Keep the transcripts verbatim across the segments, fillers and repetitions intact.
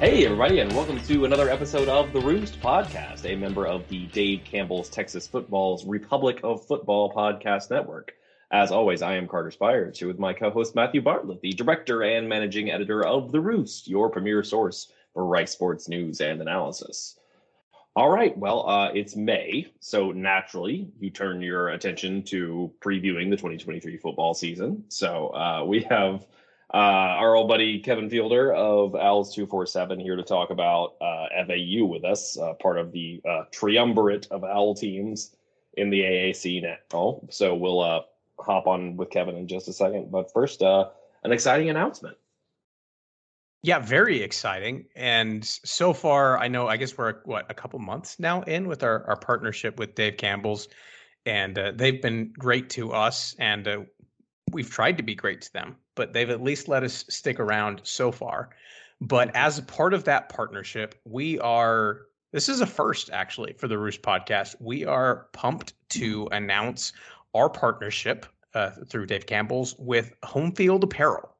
Hey, everybody, and welcome to another episode of The Roost Podcast, a member of the Dave Campbell's Texas Football's Republic of Football podcast network. As always, I am Carter Spires, here with my co-host Matthew Bartlett, the director and managing editor of The Roost, your premier source for Rice sports news and analysis. All right, well, uh, it's May, so naturally you turn your attention to previewing the twenty twenty-three football season. So uh, we have... Uh, our old buddy Kevin Fielder of Owls two forty-seven here to talk about uh, F A U with us, uh, part of the uh, triumvirate of Owl teams in the A A C now. So we'll uh, hop on with Kevin in just a second. But first, uh, an exciting announcement. Yeah, very exciting. And so far, I know, I guess we're, what, a couple months now in with our, our partnership with Dave Campbell's. And uh, they've been great to us. And uh, we've tried to be great to them, but they've at least let us stick around so far. But as a part of that partnership, we are, this is a first actually for the Roost Podcast. We are pumped to announce our partnership uh, through Dave Campbell's with Homefield Apparel.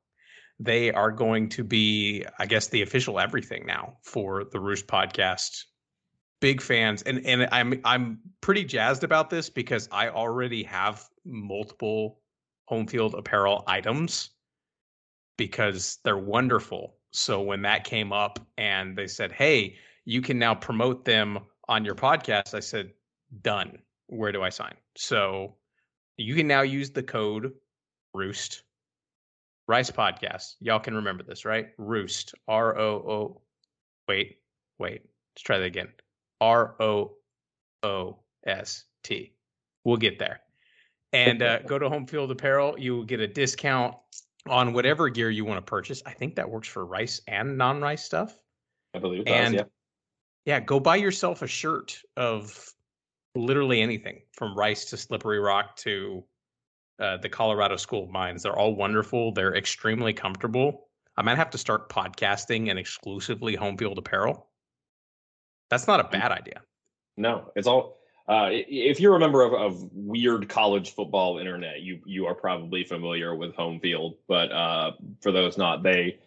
They are going to be, I guess, the official everything now for the Roost Podcast. Big fans. And, and I'm, I'm pretty jazzed about this because I already have multiple Homefield Apparel items, because they're wonderful. So when that came up and they said, hey, you can now promote them on your podcast, I said, done. Where do I sign? So you can now use the code Roost Rice Podcast. Y'all can remember this, right? Roost. R O O. Wait, wait. Let's try that again. R O O S T. We'll get there. And uh, go to Homefield Apparel. You will get a discount on whatever gear you want to purchase. I think that works for Rice and non-Rice stuff. I believe it does, and yeah. Yeah, go buy yourself a shirt of literally anything, from Rice to Slippery Rock to uh, the Colorado School of Mines. They're all wonderful. They're extremely comfortable. I might have to start podcasting and exclusively Homefield Apparel. That's not a bad idea. No, it's all... Uh, if you're a member of, of weird college football internet, you you are probably familiar with Homefield. But uh, for those not, they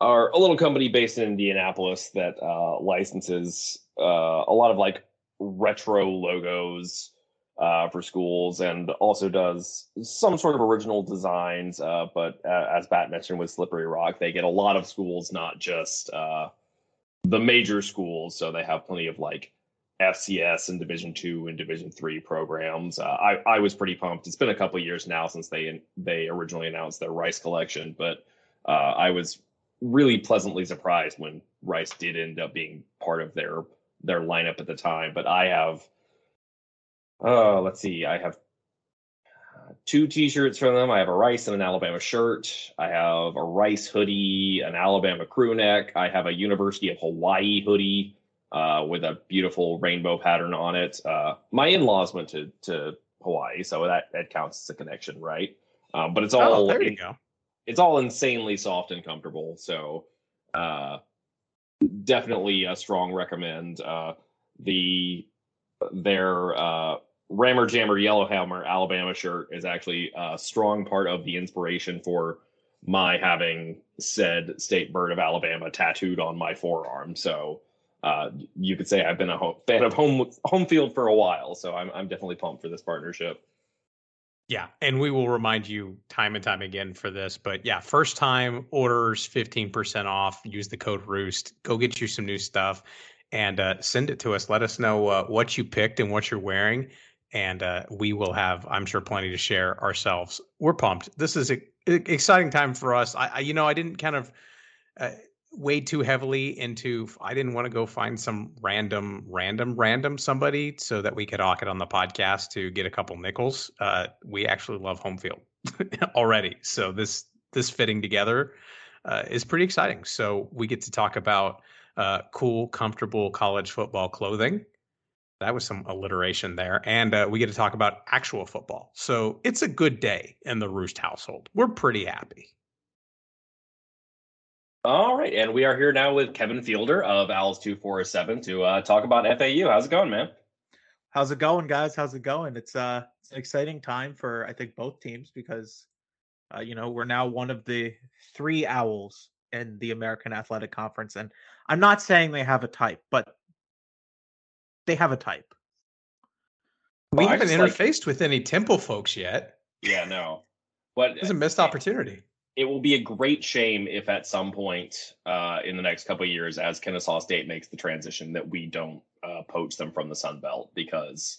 are a little company based in Indianapolis that uh, licenses uh, a lot of like retro logos uh, for schools, and also does some sort of original designs. Uh, but uh, as Bat mentioned with Slippery Rock, they get a lot of schools, not just uh, the major schools. So they have plenty of like F C S and Division two and Division three programs. Uh, I, I was pretty pumped. It's been a couple of years now since they they originally announced their Rice collection, but uh, I was really pleasantly surprised when Rice did end up being part of their their lineup at the time. But I have, oh, let's see, I have two T-shirts from them. I have a Rice and an Alabama shirt. I have a Rice hoodie, an Alabama crew neck. I have a University of Hawaii hoodie Uh, with a beautiful rainbow pattern on it. Uh, my in-laws went to, to Hawaii, so that, that counts as a connection, right? Um, but it's all oh, there you it, go. It's all insanely soft and comfortable. So uh, definitely a strong recommend. Uh, the their uh, Rammer Jammer Yellowhammer Alabama shirt is actually a strong part of the inspiration for my having said state bird of Alabama tattooed on my forearm. So. Uh, you could say I've been a home, fan of home home field for a while, so I'm I'm definitely pumped for this partnership. Yeah, and we will remind you time and time again for this, but yeah, first time orders fifteen percent off. Use the code Roost. Go get you some new stuff, and uh, send it to us. Let us know uh, what you picked and what you're wearing, and uh, we will have, I'm sure, plenty to share ourselves. We're pumped. This is an exciting time for us. I, I you know I didn't kind of. Uh, way too heavily into, I didn't want to go find some random, random, random somebody so that we could hawk it on the podcast to get a couple nickels. Uh, we actually love Homefield already. So this, this fitting together uh, is pretty exciting. So we get to talk about uh, cool, comfortable college football clothing. That was some alliteration there. And uh, we get to talk about actual football. So it's a good day in the Roost household. We're pretty happy. All right, and we are here now with Kevin Fielder of Owls two forty-seven to uh, talk about F A U. How's it going, man? How's it going, guys? How's it going? It's, uh, it's an exciting time for, I think, both teams because, uh, you know, we're now one of the three Owls in the American Athletic Conference. And I'm not saying they have a type, but they have a type. Well, we haven't interfaced like, with any Temple folks yet. Yeah, no. But it's a missed opportunity. It will be a great shame if at some point uh, in the next couple of years, as Kennesaw State makes the transition, that we don't uh, poach them from the Sun Belt, because,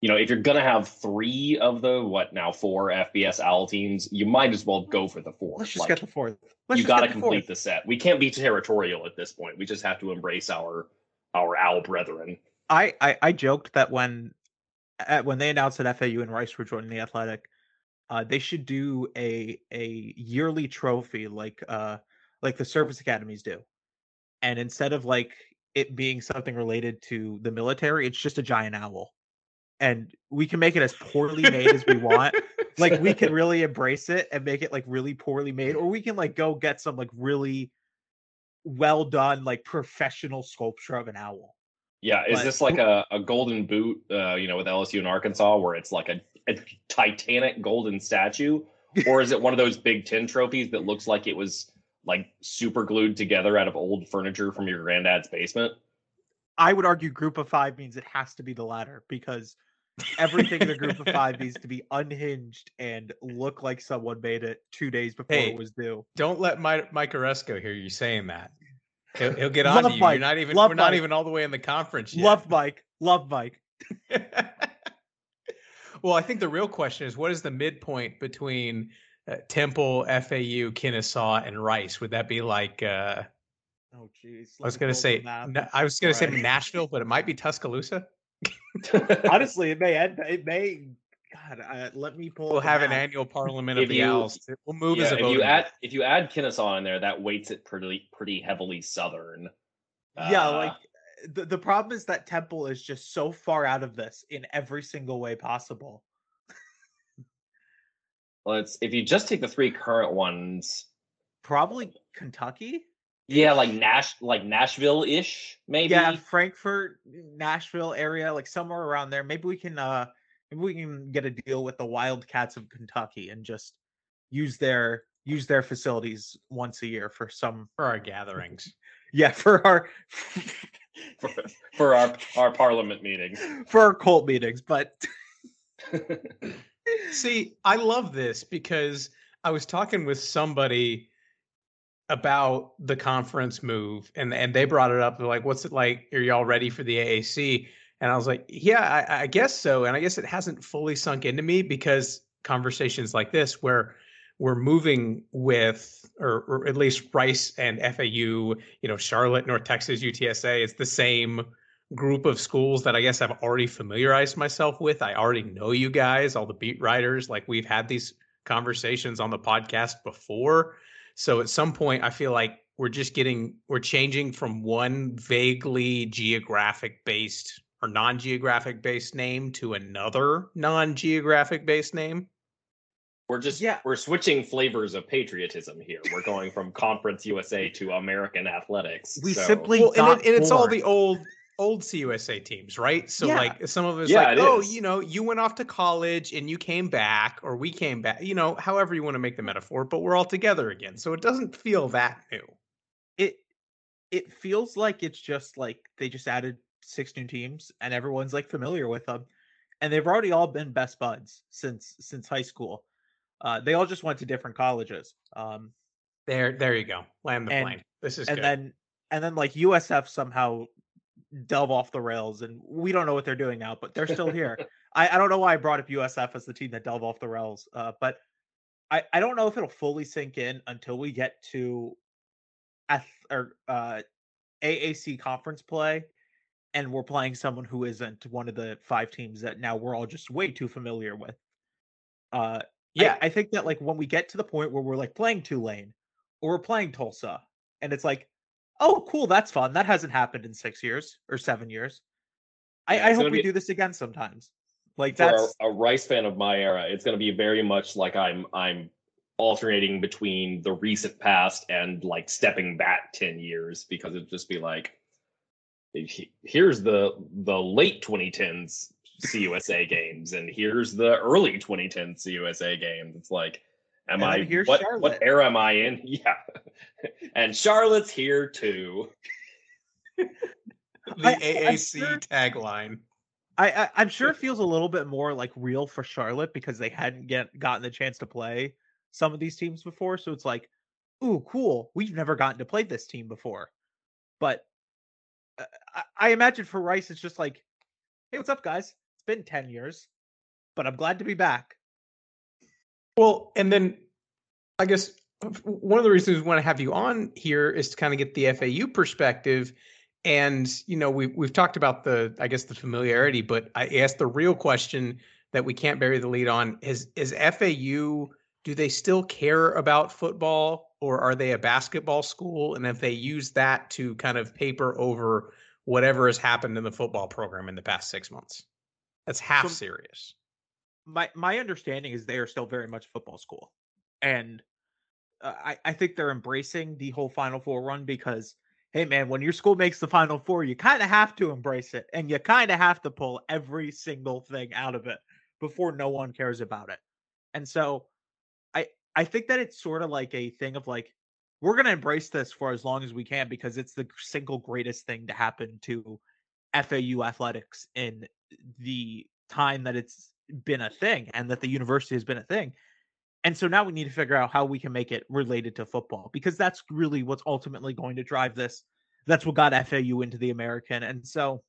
you know, if you're going to have three of the, what now, four F B S Owl teams, you might as well go for the fourth. Let's just like, get the fourth. Let's you got to complete the, the set. We can't be territorial at this point. We just have to embrace our our Owl brethren. I, I, I joked that when at, when they announced that F A U and Rice were joining the Athletic, Uh, they should do a a yearly trophy like uh like the service academies do, and instead of like it being something related to the military, it's just a giant owl, and we can make it as poorly made as we want. Like we can really embrace it and make it like really poorly made, or we can like go get some like really well done like professional sculpture of an owl. Yeah, is but, this like a, a golden boot, uh, you know, with L S U in Arkansas, where it's like a, a titanic golden statue? Or is it one of those Big Ten trophies that looks like it was like super glued together out of old furniture from your granddad's basement? I would argue group of five means it has to be the latter, because everything in the group of five needs to be unhinged and look like someone made it two days before hey, it was due. Don't let my, Mike Oresco hear you saying that. He'll, he'll get on to you. Mike. You're not even. Love we're Mike. Not even all the way in the conference yet. Love Mike. Love Mike. Well, I think the real question is, what is the midpoint between uh, Temple, F A U, Kennesaw, and Rice? Would that be like? Uh, oh, geez. I was gonna say. No, I was gonna right. say Nashville, but it might be Tuscaloosa. Honestly, it may. End, it may. God, uh, let me pull. We'll have out. An annual Parliament if of the you, Owls. We'll move yeah, as a vote. If you add, if you add Kennesaw in there, that weights it pretty, pretty heavily Southern. Uh, yeah, like the, the problem is that Temple is just so far out of this in every single way possible. Well, it's if you just take the three current ones, probably Kentucky. Yeah, like Nash, like Nashville-ish, maybe. Yeah, Frankfort, Nashville area, like somewhere around there. Maybe we can. Uh, Maybe we can get a deal with the Wildcats of Kentucky and just use their use their facilities once a year for some for our gatherings. Yeah, for our for, for our our Parliament meetings, for our cult meetings. But see, I love this because I was talking with somebody about the conference move, and and they brought it up. They're like, "What's it like? Are y'all ready for the A A C?" And I was like, yeah, I, I guess so. And I guess it hasn't fully sunk into me, because conversations like this where we're moving with, or, or at least Rice and F A U, you know, Charlotte, North Texas, U T S A, it's the same group of schools that I guess I've already familiarized myself with. I already know you guys, all the beat writers, like we've had these conversations on the podcast before. So at some point, I feel like we're just getting, we're changing from one vaguely geographic based or non-geographic based name to another non-geographic based name. We're just, yeah. we're switching flavors of patriotism here. We're going from Conference U S A to American Athletics. We so. simply well, got and, it, and it's all the old, old C U S A teams, right? So yeah. like some of us yeah, like, it oh, is. you know, you went off to college and you came back, or we came back, you know, however you want to make the metaphor, but we're all together again. So it doesn't feel that new. It, it feels like it's just like they just added six new teams and everyone's like familiar with them, and they've already all been best buds since since high school. Uh they all just went to different colleges. Um there there you go. Land the and, plane. This is and good. then and then like U S F somehow delve off the rails, and we don't know what they're doing now, but they're still here. I, I don't know why I brought up U S F as the team that delve off the rails, uh but I I don't know if it'll fully sink in until we get to or uh A A C conference play, and we're playing someone who isn't one of the five teams that now we're all just way too familiar with. Uh, yeah, I, I think that like when we get to the point where we're like playing Tulane or we're playing Tulsa, and it's like, oh, cool, that's fun. That hasn't happened in six years or seven years. Yeah, I, I hope we be, do this again sometimes. Like that's a, a Rice fan of my era. It's going to be very much like I'm I'm alternating between the recent past and like stepping back ten years, because it'd just be like, here's the the late twenty tens C U S A games, and here's the early twenty tens C U S A games. It's like, am I what, what era am I in? Yeah, and Charlotte's here too. The I, A A C sure, tagline. I, I, I'm sure it feels a little bit more like real for Charlotte because they hadn't get, gotten the chance to play some of these teams before. So it's like, ooh, cool. We've never gotten to play this team before. But uh, I, I imagine for Rice, it's just like, hey, what's up, guys? It's been ten years, but I'm glad to be back. Well, and then I guess one of the reasons we want to have you on here is to kind of get the F A U perspective. And, you know, we've, we've talked about the, I guess, the familiarity, but I asked the real question that we can't bury the lead on is, is F A U, do they still care about football or are they a basketball school? And if they use that to kind of paper over whatever has happened in the football program in the past six months, that's half so serious. My, my understanding is they are still very much football school. And uh, I, I think they're embracing the whole Final Four run because, hey, man, when your school makes the Final Four, you kind of have to embrace it, and you kind of have to pull every single thing out of it before no one cares about it. And so I I think that it's sort of like a thing of like, we're going to embrace this for as long as we can because it's the single greatest thing to happen to F A U athletics in the time that it's been a thing and that the university has been a thing. And so now we need to figure out how we can make it related to football because that's really what's ultimately going to drive this. That's what got F A U into the American. And so,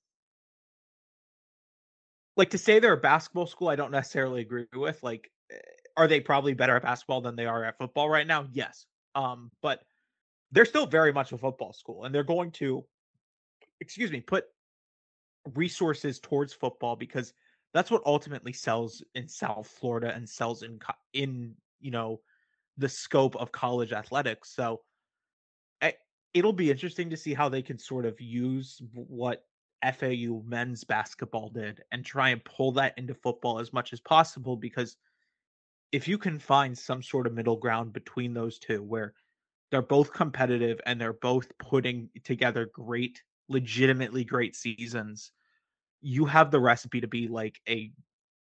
like, to say they're a basketball school, I don't necessarily agree with. Like, are they probably better at basketball than they are at football right now? Yes. Um, but they're still very much a football school, and they're going to, excuse me, put resources towards football because that's what ultimately sells in South Florida and sells in, in you know, the scope of college athletics. So I, it'll be interesting to see how they can sort of use what F A U men's basketball did and try and pull that into football as much as possible, because if you can find some sort of middle ground between those two where they're both competitive and they're both putting together great, legitimately great seasons, you have the recipe to be like a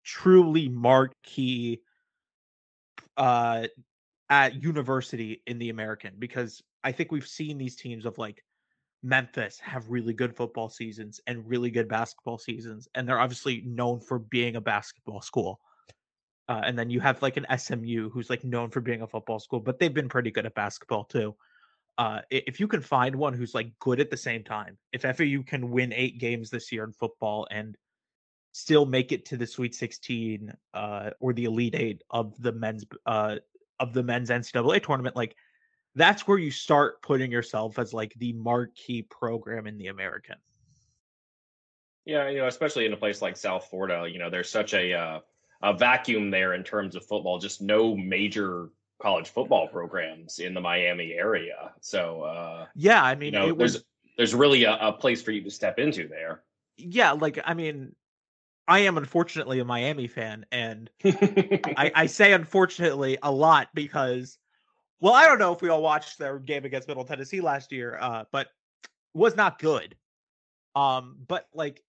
truly marquee uh, at university in the American, because I think we've seen these teams of like Memphis have really good football seasons and really good basketball seasons. And they're obviously known for being a basketball school. Uh, and then you have like an S M U who's like known for being a football school, but they've been pretty good at basketball too. Uh, if you can find one who's like good at the same time, if F A U can win eight games this year in football and still make it to the Sweet sixteen uh, or the Elite Eight of the men's uh, of the men's N C double A tournament, like that's where you start putting yourself as like the marquee program in the American. Yeah, you know, especially in a place like South Florida, you know, there's such a uh, a vacuum there in terms of football. Just no major college football programs in the Miami area. So, uh, yeah, I mean, you know, it was, there's, there's really a, a place for you to step into there. Yeah. Like, I mean, I am unfortunately a Miami fan, and I, I say, unfortunately a lot because, well, I don't know if we all watched their game against Middle Tennessee last year, uh, but was not good. Um, but like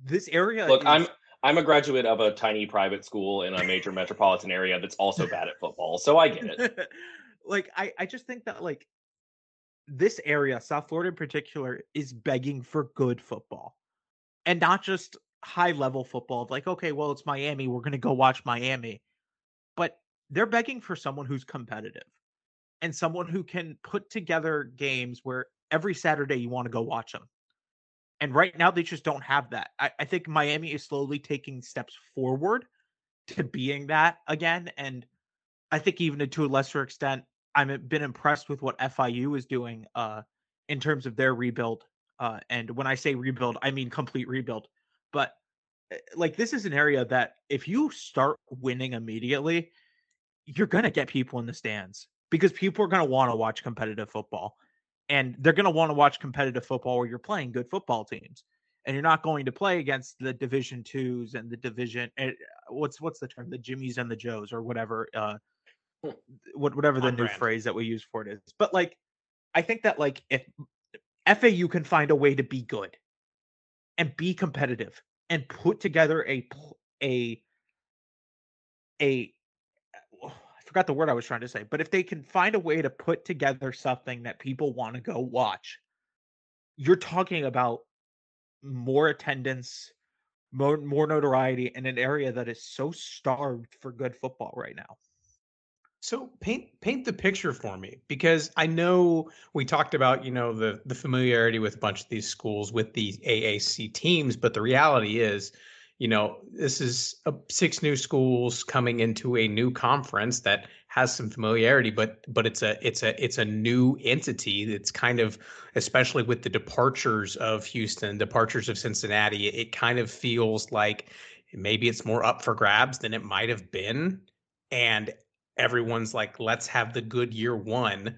this area, look, is, I'm, I'm a graduate of a tiny private school in a major metropolitan area that's also bad at football, so I get it. Like, I, I just think that, like, this area, South Florida in particular, is begging for good football. And not just high-level football of, like, okay, well, it's Miami, we're going to go watch Miami. But they're begging for someone who's competitive and someone who can put together games where every Saturday you want to go watch them. And right now, they just don't have that. I, I think Miami is slowly taking steps forward to being that again. And I think even to a lesser extent, I've been impressed with what F I U is doing uh, in terms of their rebuild. Uh, and when I say rebuild, I mean complete rebuild. But like, this is an area that if you start winning immediately, you're going to get people in the stands because people are going to want to watch competitive football. And they're going to want to watch competitive football where you're playing good football teams, and you're not going to play against the Division Twos and the Division what's what's the term, the Jimmies and the Joes or whatever, uh, whatever the new phrase that we use for it is. But like, I think that like if F A U can find a way to be good and be competitive and put together a a a forgot the word I was trying to say, but if they can find a way to put together something that people want to go watch, you're talking about more attendance, more, more notoriety in an area that is so starved for good football right now. So paint paint the picture for me, because I know we talked about, you know, the the familiarity with a bunch of these schools with these A A C teams, but the reality is, you know, this is a, six new schools coming into a new conference that has some familiarity, but but it's a it's a it's a new entity that's kind of, especially with the departures of Houston, departures of Cincinnati, it, it kind of feels like maybe it's more up for grabs than it might have been, and everyone's like, let's have the good year one.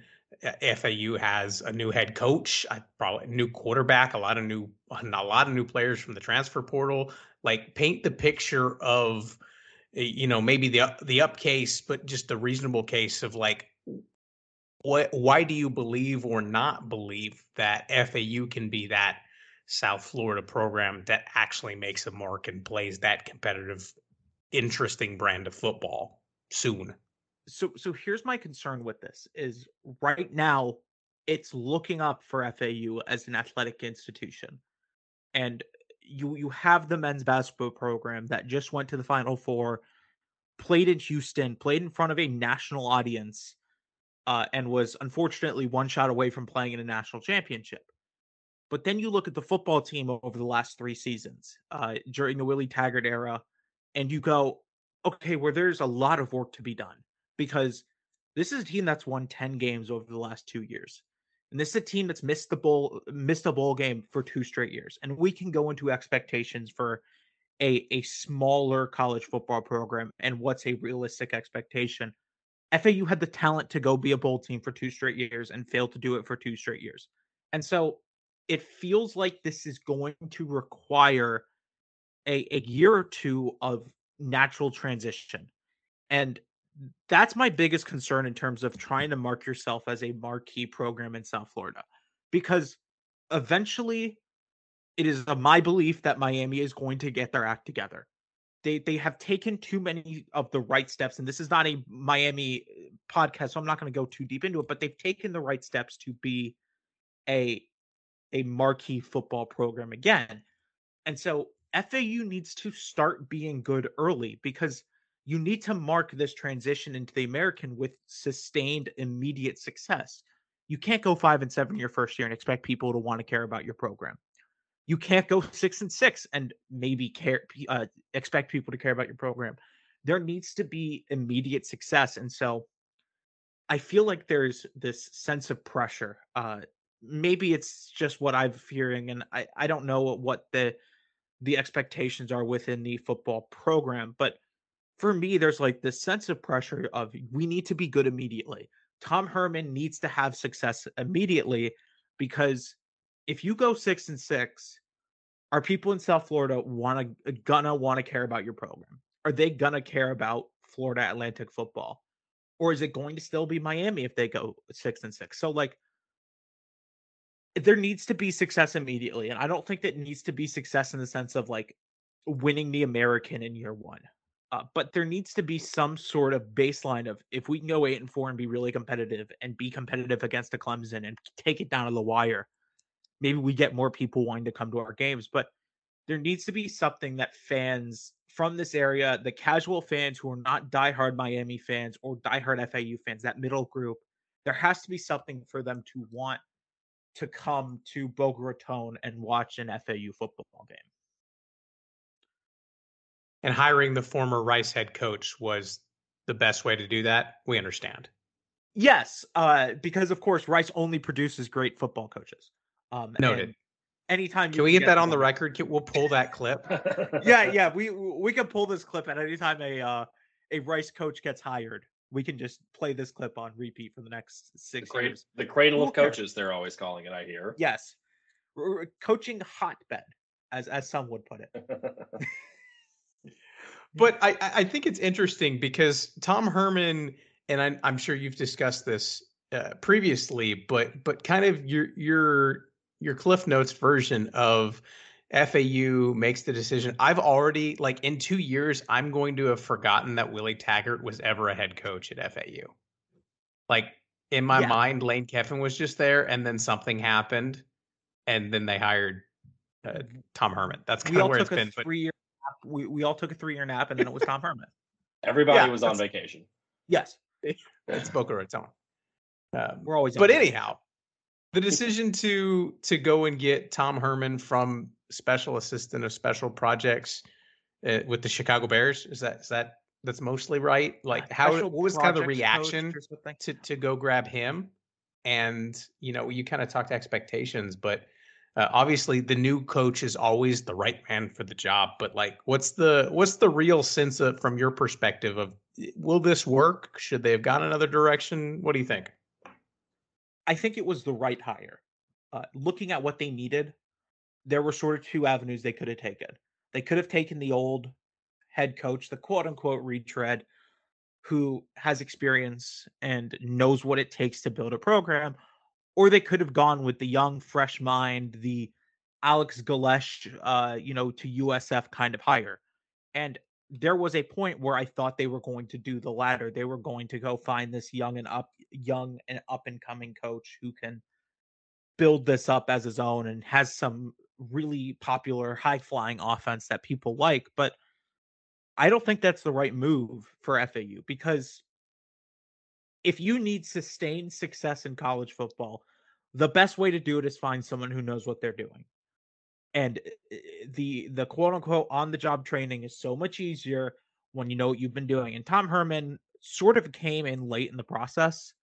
F A U has a new head coach, I probably new quarterback, a lot of new, a lot of new players from the transfer portal. Like, paint the picture of, you know, maybe the the up case, but just the reasonable case of like, what, why do you believe or not believe that F A U can be that South Florida program that actually makes a mark and plays that competitive, interesting brand of football soon? So so here's my concern with this is right now it's looking up for F A U as an athletic institution. And you you have the men's basketball program that just went to the Final Four, played in Houston, played in front of a national audience, uh, and was unfortunately one shot away from playing in a national championship. But then you look at the football team over the last three seasons uh, during the Willie Taggart era, and you go, okay, well, there's a lot of work to be done. Because this is a team that's won ten games over the last two years. And this is a team that's missed the bowl, missed a bowl game for two straight years. And we can go into expectations for a, a smaller college football program and what's a realistic expectation. F A U had the talent to go be a bowl team for two straight years and failed to do it for two straight years. And so it feels like this is going to require a, a year or two of natural transition. And that's my biggest concern in terms of trying to mark yourself as a marquee program in South Florida, because eventually it is my belief that Miami is going to get their act together. They they have taken too many of the right steps, and this is not a Miami podcast, so I'm not going to go too deep into it, but they've taken the right steps to be a, a marquee football program again. And so F A U needs to start being good early, because you need to mark this transition into the American with sustained immediate success. You can't go five and seven your first year and expect people to want to care about your program. You can't go six and six and maybe care, uh, expect people to care about your program. There needs to be immediate success. And so I feel like there's this sense of pressure. Uh, maybe it's just what I'm hearing. And I, I don't know what the, the expectations are within the football program, but for me, there's like this sense of pressure of we need to be good immediately. Tom Herman needs to have success immediately, because if you go six and six, are people in South Florida wanna gonna want to care about your program? Are they gonna care about Florida Atlantic football? Or is it going to still be Miami if they go six and six? So like, there needs to be success immediately. And I don't think that needs to be success in the sense of like winning the American in year one. Uh, but there needs to be some sort of baseline of if we can go eight and four and be really competitive and be competitive against a Clemson and take it down to the wire, maybe we get more people wanting to come to our games. But there needs to be something that fans from this area, the casual fans who are not diehard Miami fans or diehard F A U fans, that middle group, there has to be something for them to want to come to Boca Raton and watch an F A U football game. And hiring the former Rice head coach was the best way to do that. We understand. Yes, uh, because, of course, Rice only produces great football coaches. Um, Noted. Anytime you can we get, get that on the record? Can, we'll pull that clip. yeah, yeah. We we can pull this clip at any time a, uh, a Rice coach gets hired. We can just play this clip on repeat for the next six the cradle, years. The cradle we'll of coaches, care. They're always calling it, I hear. Yes. R- coaching hotbed, as as some would put it. But I, I think it's interesting because Tom Herman, and I'm, I'm sure you've discussed this uh, previously, but but kind of your your your Cliff Notes version of F A U makes the decision. I've already, like in two years, I'm going to have forgotten that Willie Taggart was ever a head coach at F A U. Like in my yeah. mind, Lane Kiffin was just there, and then something happened, and then they hired uh, Tom Herman. That's kind of where it's been. But... Three-year nap. We we all took a three-year nap, and then it was Tom Herman. Everybody yeah, was on vacation. Yes, it's Boca Raton. Um, We're always. But anyhow, the decision to to go and get Tom Herman from Special Assistant of Special Projects uh, with the Chicago Bears is that is that that's mostly right. Like how Special what was kind of the reaction to to go grab him? And you know, you kind of talked expectations, but uh, obviously the new coach is always the right man for the job. But like, what's the what's the real sense of, from your perspective of will this work? Should they have gone another direction? What do you think? I think it was the right hire. Uh, looking at what they needed, there were sort of two avenues they could have taken. They could have taken the old head coach, the quote unquote retread, who has experience and knows what it takes to build a program, or they could have gone with the young, fresh mind, the Alex Golesh, uh, you know, to U S F kind of hire. And there was a point where I thought they were going to do the latter. They were going to go find this young and up, young and up and coming coach who can build this up as his own and has some really popular, high flying offense that people like, but I don't think that's the right move for F A U, because if you need sustained success in college football, the best way to do it is find someone who knows what they're doing. And the the quote unquote on the job training is so much easier when you know what you've been doing. And Tom Herman sort of came in late in the process.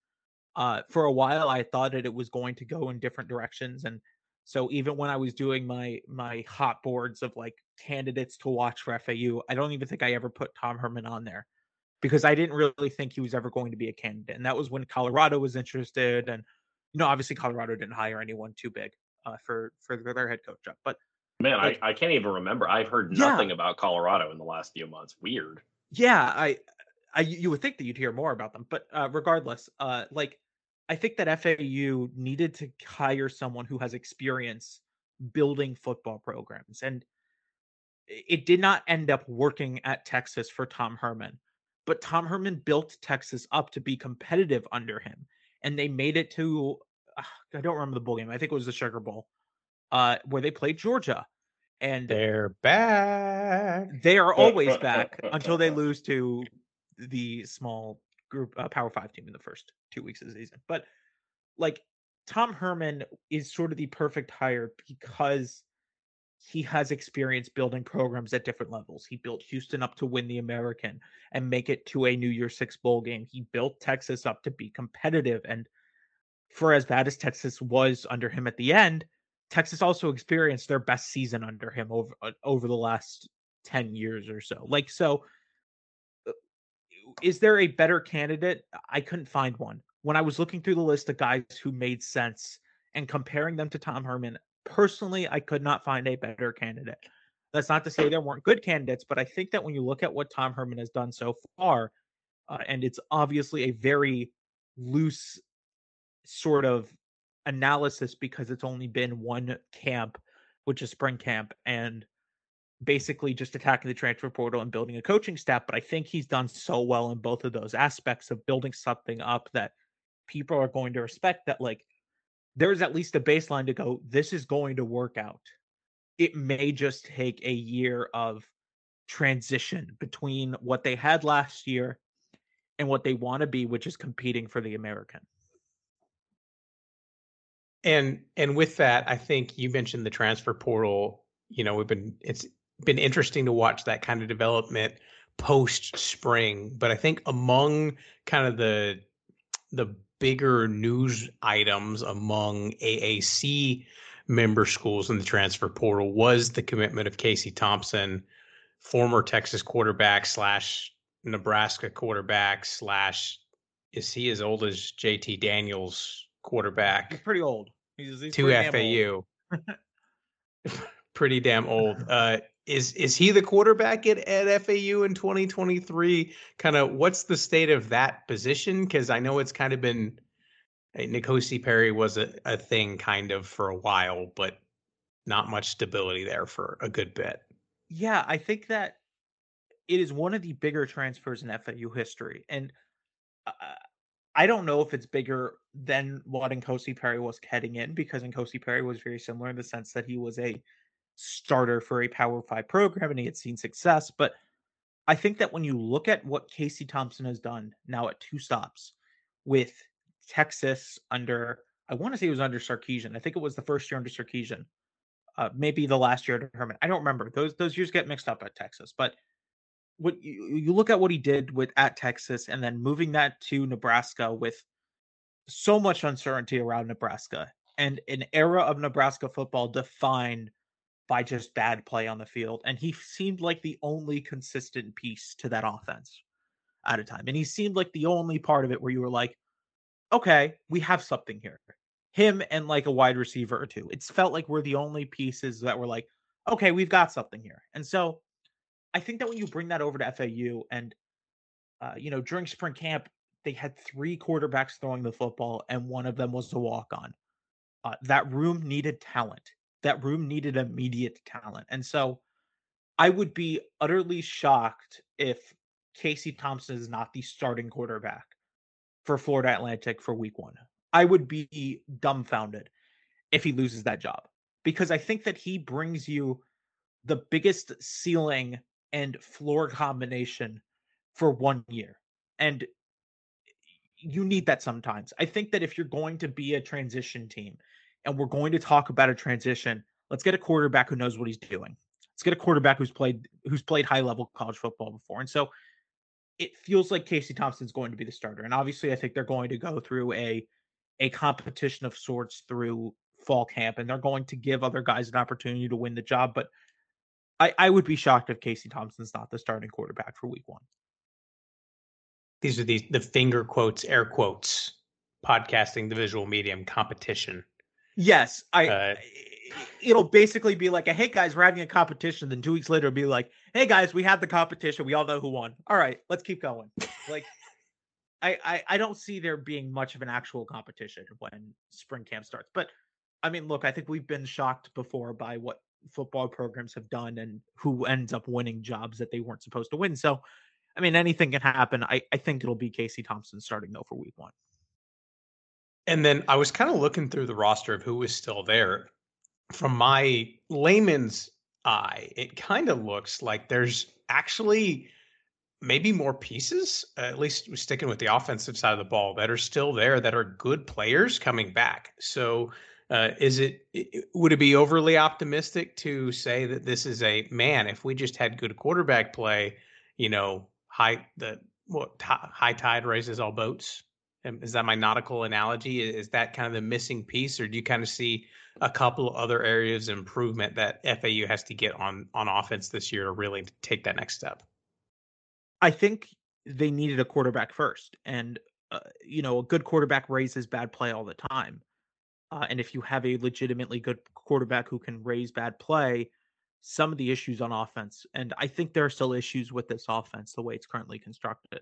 Uh, for a while, I thought that it was going to go in different directions. And so even when I was doing my my hot boards of like candidates to watch for F A U, I don't even think I ever put Tom Herman on there because I didn't really think he was ever going to be a candidate. And that was when Colorado was interested. And, you know, obviously Colorado didn't hire anyone too big uh, for, for their head coach job. But man, like, I, I can't even remember. I've heard nothing yeah. about Colorado in the last few months. Weird. Yeah, I, I you would think that you'd hear more about them. But uh, regardless, uh, like, I think that F A U needed to hire someone who has experience building football programs. And it did not end up working at Texas for Tom Herman, but Tom Herman built Texas up to be competitive under him. And they made it to, uh, I don't remember the bowl game. I think it was the Sugar Bowl uh, where they played Georgia. And they're back. They are always back until they lose to the small group uh, Power Five team in the first two weeks of the season. But like Tom Herman is sort of the perfect hire because he has experience building programs at different levels. He built Houston up to win the American and make it to a New Year's Six bowl game. He built Texas up to be competitive. And for as bad as Texas was under him at the end, Texas also experienced their best season under him over, uh, over the last ten years or so. Like, so is there a better candidate? I couldn't find one. When I was looking through the list of guys who made sense and comparing them to Tom Herman, personally, I could not find a better candidate. That's not to say there weren't good candidates, but I think that when you look at what Tom Herman has done so far, uh, and it's obviously a very loose sort of analysis because it's only been one camp, which is spring camp, and basically just attacking the transfer portal and building a coaching staff. But I think he's done so well in both of those aspects of building something up that people are going to respect, that like there's at least a baseline to go, this is going to work out. It may just take a year of transition between what they had last year and what they want to be, which is competing for the American. And, and with that, I think you mentioned the transfer portal. You know, we've been, it's, been interesting to watch that kind of development post spring, but I think among kind of the the bigger news items among A A C member schools in the transfer portal was the commitment of Casey Thompson, former Texas quarterback slash Nebraska quarterback slash is he as old as J T Daniels quarterback? He's pretty old. He's, he's to pretty F A U. Pretty damn old. Uh, Is is he the quarterback at, at F A U in twenty twenty-three? Kind of what's the state of that position? Because I know it's kind of been Nkosi Perry was a, a thing kind of for a while, but not much stability there for a good bit. Yeah, I think that it is one of the bigger transfers in F A U history. And uh, I don't know if it's bigger than what Nkosi Perry was heading in, because Nkosi Perry was very similar in the sense that he was a starter for a Power Five program and he had seen success. But I think that when you look at what Casey Thompson has done now at two stops with Texas under, I want to say it was under Sarkisian. I think it was the first year under Sarkisian, uh, maybe the last year under Herman. I don't remember. Those those years get mixed up at Texas. But what you, you look at what he did with at Texas, and then moving that to Nebraska with so much uncertainty around Nebraska and an era of Nebraska football defined by just bad play on the field. And he seemed like the only consistent piece to that offense at a time. And he seemed like the only part of it where you were like, okay, we have something here. Him and like a wide receiver or two. It's felt like we're the only pieces that were like, okay, we've got something here. And so I think that when you bring that over to F A U and, uh, you know, during spring camp, they had three quarterbacks throwing the football and one of them was a walk-on. Uh, that room needed talent. That room needed immediate talent. And so I would be utterly shocked if Casey Thompson is not the starting quarterback for Florida Atlantic for week one. I would be dumbfounded if he loses that job, because I think that he brings you the biggest ceiling and floor combination for one year. And you need that sometimes. I think that if you're going to be a transition team, and we're going to talk about a transition, let's get a quarterback who knows what he's doing. Let's get a quarterback who's played who's played high-level college football before. And so it feels like Casey Thompson's going to be the starter. And obviously, I think they're going to go through a, a competition of sorts through fall camp, and they're going to give other guys an opportunity to win the job. But I, I would be shocked if Casey Thompson's not the starting quarterback for week one. These are the, the finger quotes, air quotes, podcasting, the visual medium, competition. Yes, I. Uh, it'll basically be like, a, hey guys, we're having a competition. Then two weeks later, it'll be like, hey guys, we had the competition. We all know who won. All right, let's keep going. Like, I, I, I don't see there being much of an actual competition when spring camp starts. But I mean, look, I think we've been shocked before by what football programs have done and who ends up winning jobs that they weren't supposed to win. So, I mean, anything can happen. I, I think it'll be Casey Thompson starting though for week one. And then I was kind of looking through the roster of who was still there. From my layman's eye, it kind of looks like there's actually maybe more pieces, uh, at least sticking with the offensive side of the ball, that are still there, that are good players coming back. So uh, is it, would it be overly optimistic to say that this is a, man, if we just had good quarterback play, you know, high, the what, t- high tide raises all boats? Is that my nautical analogy? Is that kind of the missing piece, or do you kind of see a couple other areas of improvement that F A U has to get on on offense this year to really take that next step? I think they needed a quarterback first, and uh, you know, a good quarterback raises bad play all the time. Uh, and if you have a legitimately good quarterback who can raise bad play, some of the issues on offense, and I think there are still issues with this offense the way it's currently constructed.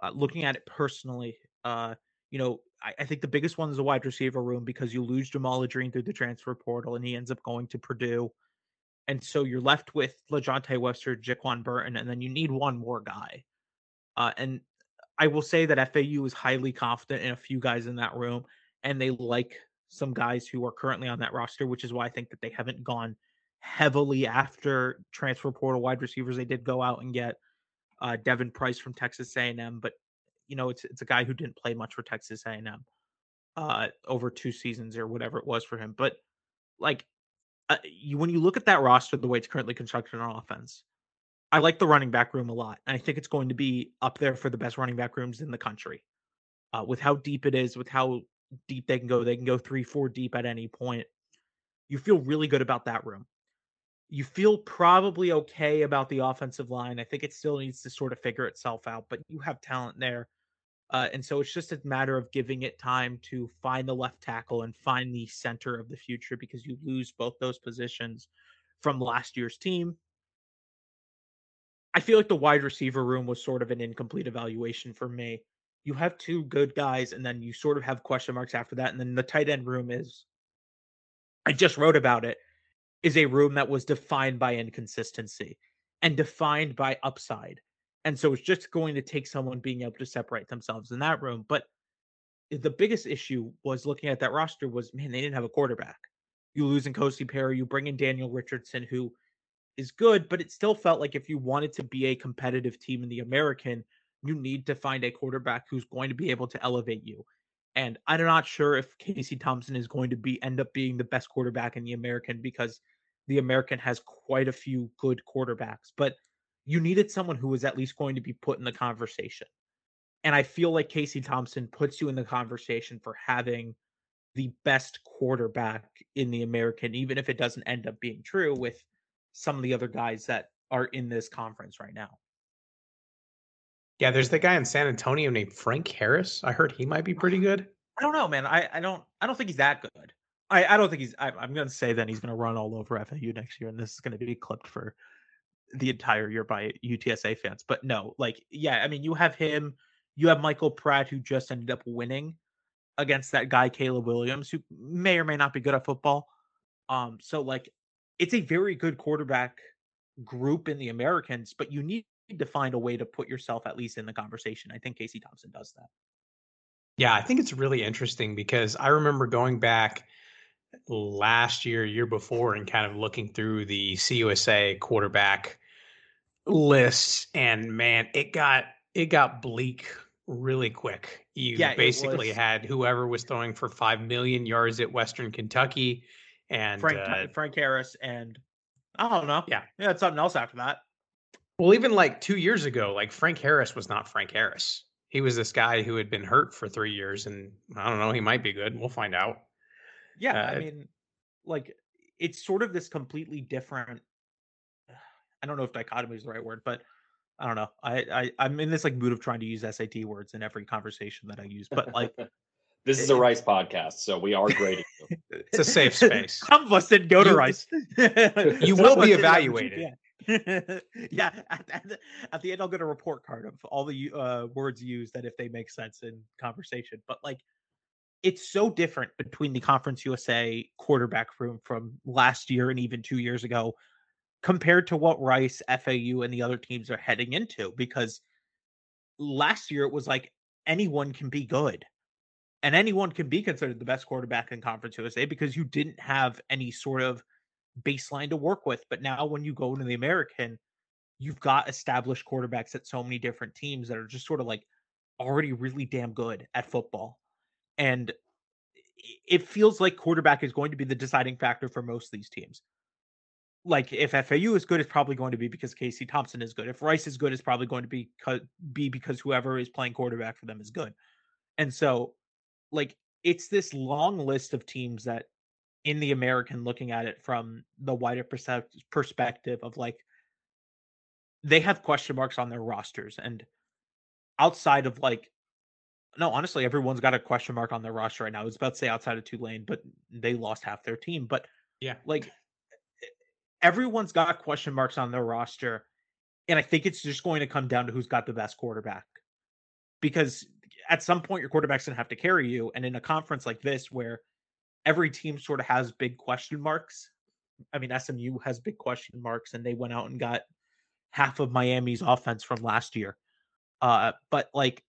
Uh, looking at it personally. Uh, you know, I, I think the biggest one is the wide receiver room, because you lose Jamal Adrien through the transfer portal and he ends up going to Purdue. And so you're left with LaJonte Webster, Jaquan Burton, and then you need one more guy. Uh, and I will say that F A U is highly confident in a few guys in that room, and they like some guys who are currently on that roster, which is why I think that they haven't gone heavily after transfer portal wide receivers. They did go out and get uh, Devin Price from Texas A and M, but you know, it's it's a guy who didn't play much for Texas A and M uh, over two seasons or whatever it was for him. But like, uh, you, when you look at that roster, the way it's currently constructed on offense, I like the running back room a lot. And I think it's going to be up there for the best running back rooms in the country uh, with how deep it is, with how deep they can go. They can go three, four deep at any point. You feel really good about that room. You feel probably okay about the offensive line. I think it still needs to sort of figure itself out, but you have talent there. Uh, and so it's just a matter of giving it time to find the left tackle and find the center of the future, because you lose both those positions from last year's team. I feel like the wide receiver room was sort of an incomplete evaluation for me. You have two good guys, and then you sort of have question marks after that. And then the tight end room is, I just wrote about it, is a room that was defined by inconsistency and defined by upside. And so it's just going to take someone being able to separate themselves in that room. But the biggest issue was looking at that roster was, man, they didn't have a quarterback. You lose Nkosi Perry, you bring in Daniel Richardson, who is good, but it still felt like if you wanted to be a competitive team in the American, you need to find a quarterback who's going to be able to elevate you. And I'm not sure if Casey Thompson is going to be end up being the best quarterback in the American, because the American has quite a few good quarterbacks, but you needed someone who was at least going to be put in the conversation. And I feel like Casey Thompson puts you in the conversation for having the best quarterback in the American, even if it doesn't end up being true with some of the other guys that are in this conference right now. Yeah, there's the guy in San Antonio named Frank Harris. I heard he might be pretty good. I don't know, man. I, I don't I don't think he's that good. I, I don't think he's I, I'm going to say that he's going to run all over F A U next year, and this is going to be clipped for the entire year by U T S A fans. But no, like, yeah, I mean, you have him. You have Michael Pratt, who just ended up winning against that guy, Caleb Williams, who may or may not be good at football. Um, so, like, it's a very good quarterback group in the Americans, but you need to find a way to put yourself at least in the conversation. I think Casey Thompson does that. Yeah, I think it's really interesting because I remember going back last year, year before, and kind of looking through the C U S A quarterback lists, and man, it got it got bleak really quick. You yeah, basically had whoever was throwing for five million yards at Western Kentucky, and Frank, uh, Frank Harris, and I don't know. Yeah, yeah, it's something else after that. Well, even like two years ago, like Frank Harris was not Frank Harris. He was this guy who had been hurt for three years, and I don't know. He might be good. We'll find out. Yeah, uh, I mean, like, it's sort of this completely different, I don't know if dichotomy is the right word, but I don't know. I, I, I'm in this, like, mood of trying to use S A T words in every conversation that I use, but, like... this is a Rice podcast, so we are grading you. It's a safe space. Some of us didn't go to you, Rice. You will be evaluated. Yeah, at, at, at the end, I'll get a report card of all the uh, words used that if they make sense in conversation, but, like, it's so different between the Conference U S A quarterback room from last year and even two years ago compared to what Rice, F A U, and the other teams are heading into, because last year it was like anyone can be good and anyone can be considered the best quarterback in Conference U S A because you didn't have any sort of baseline to work with. But now when you go into the American, you've got established quarterbacks at so many different teams that are just sort of like already really damn good at football. And it feels like quarterback is going to be the deciding factor for most of these teams. Like, if F A U is good, it's probably going to be because Casey Thompson is good. If Rice is good, it's probably going to be, be because whoever is playing quarterback for them is good. And so, like, it's this long list of teams that, in the American, looking at it from the wider perspective of, like, they have question marks on their rosters. And outside of, like, No, honestly, everyone's got a question mark on their roster right now. I was about to say outside of Tulane, but they lost half their team. But yeah, like, everyone's got question marks on their roster. And I think it's just going to come down to who's got the best quarterback. Because at some point, your quarterback's going to have to carry you. And in a conference like this, where every team sort of has big question marks. I mean, S M U has big question marks, and they went out and got half of Miami's offense from last year. Uh, but, like,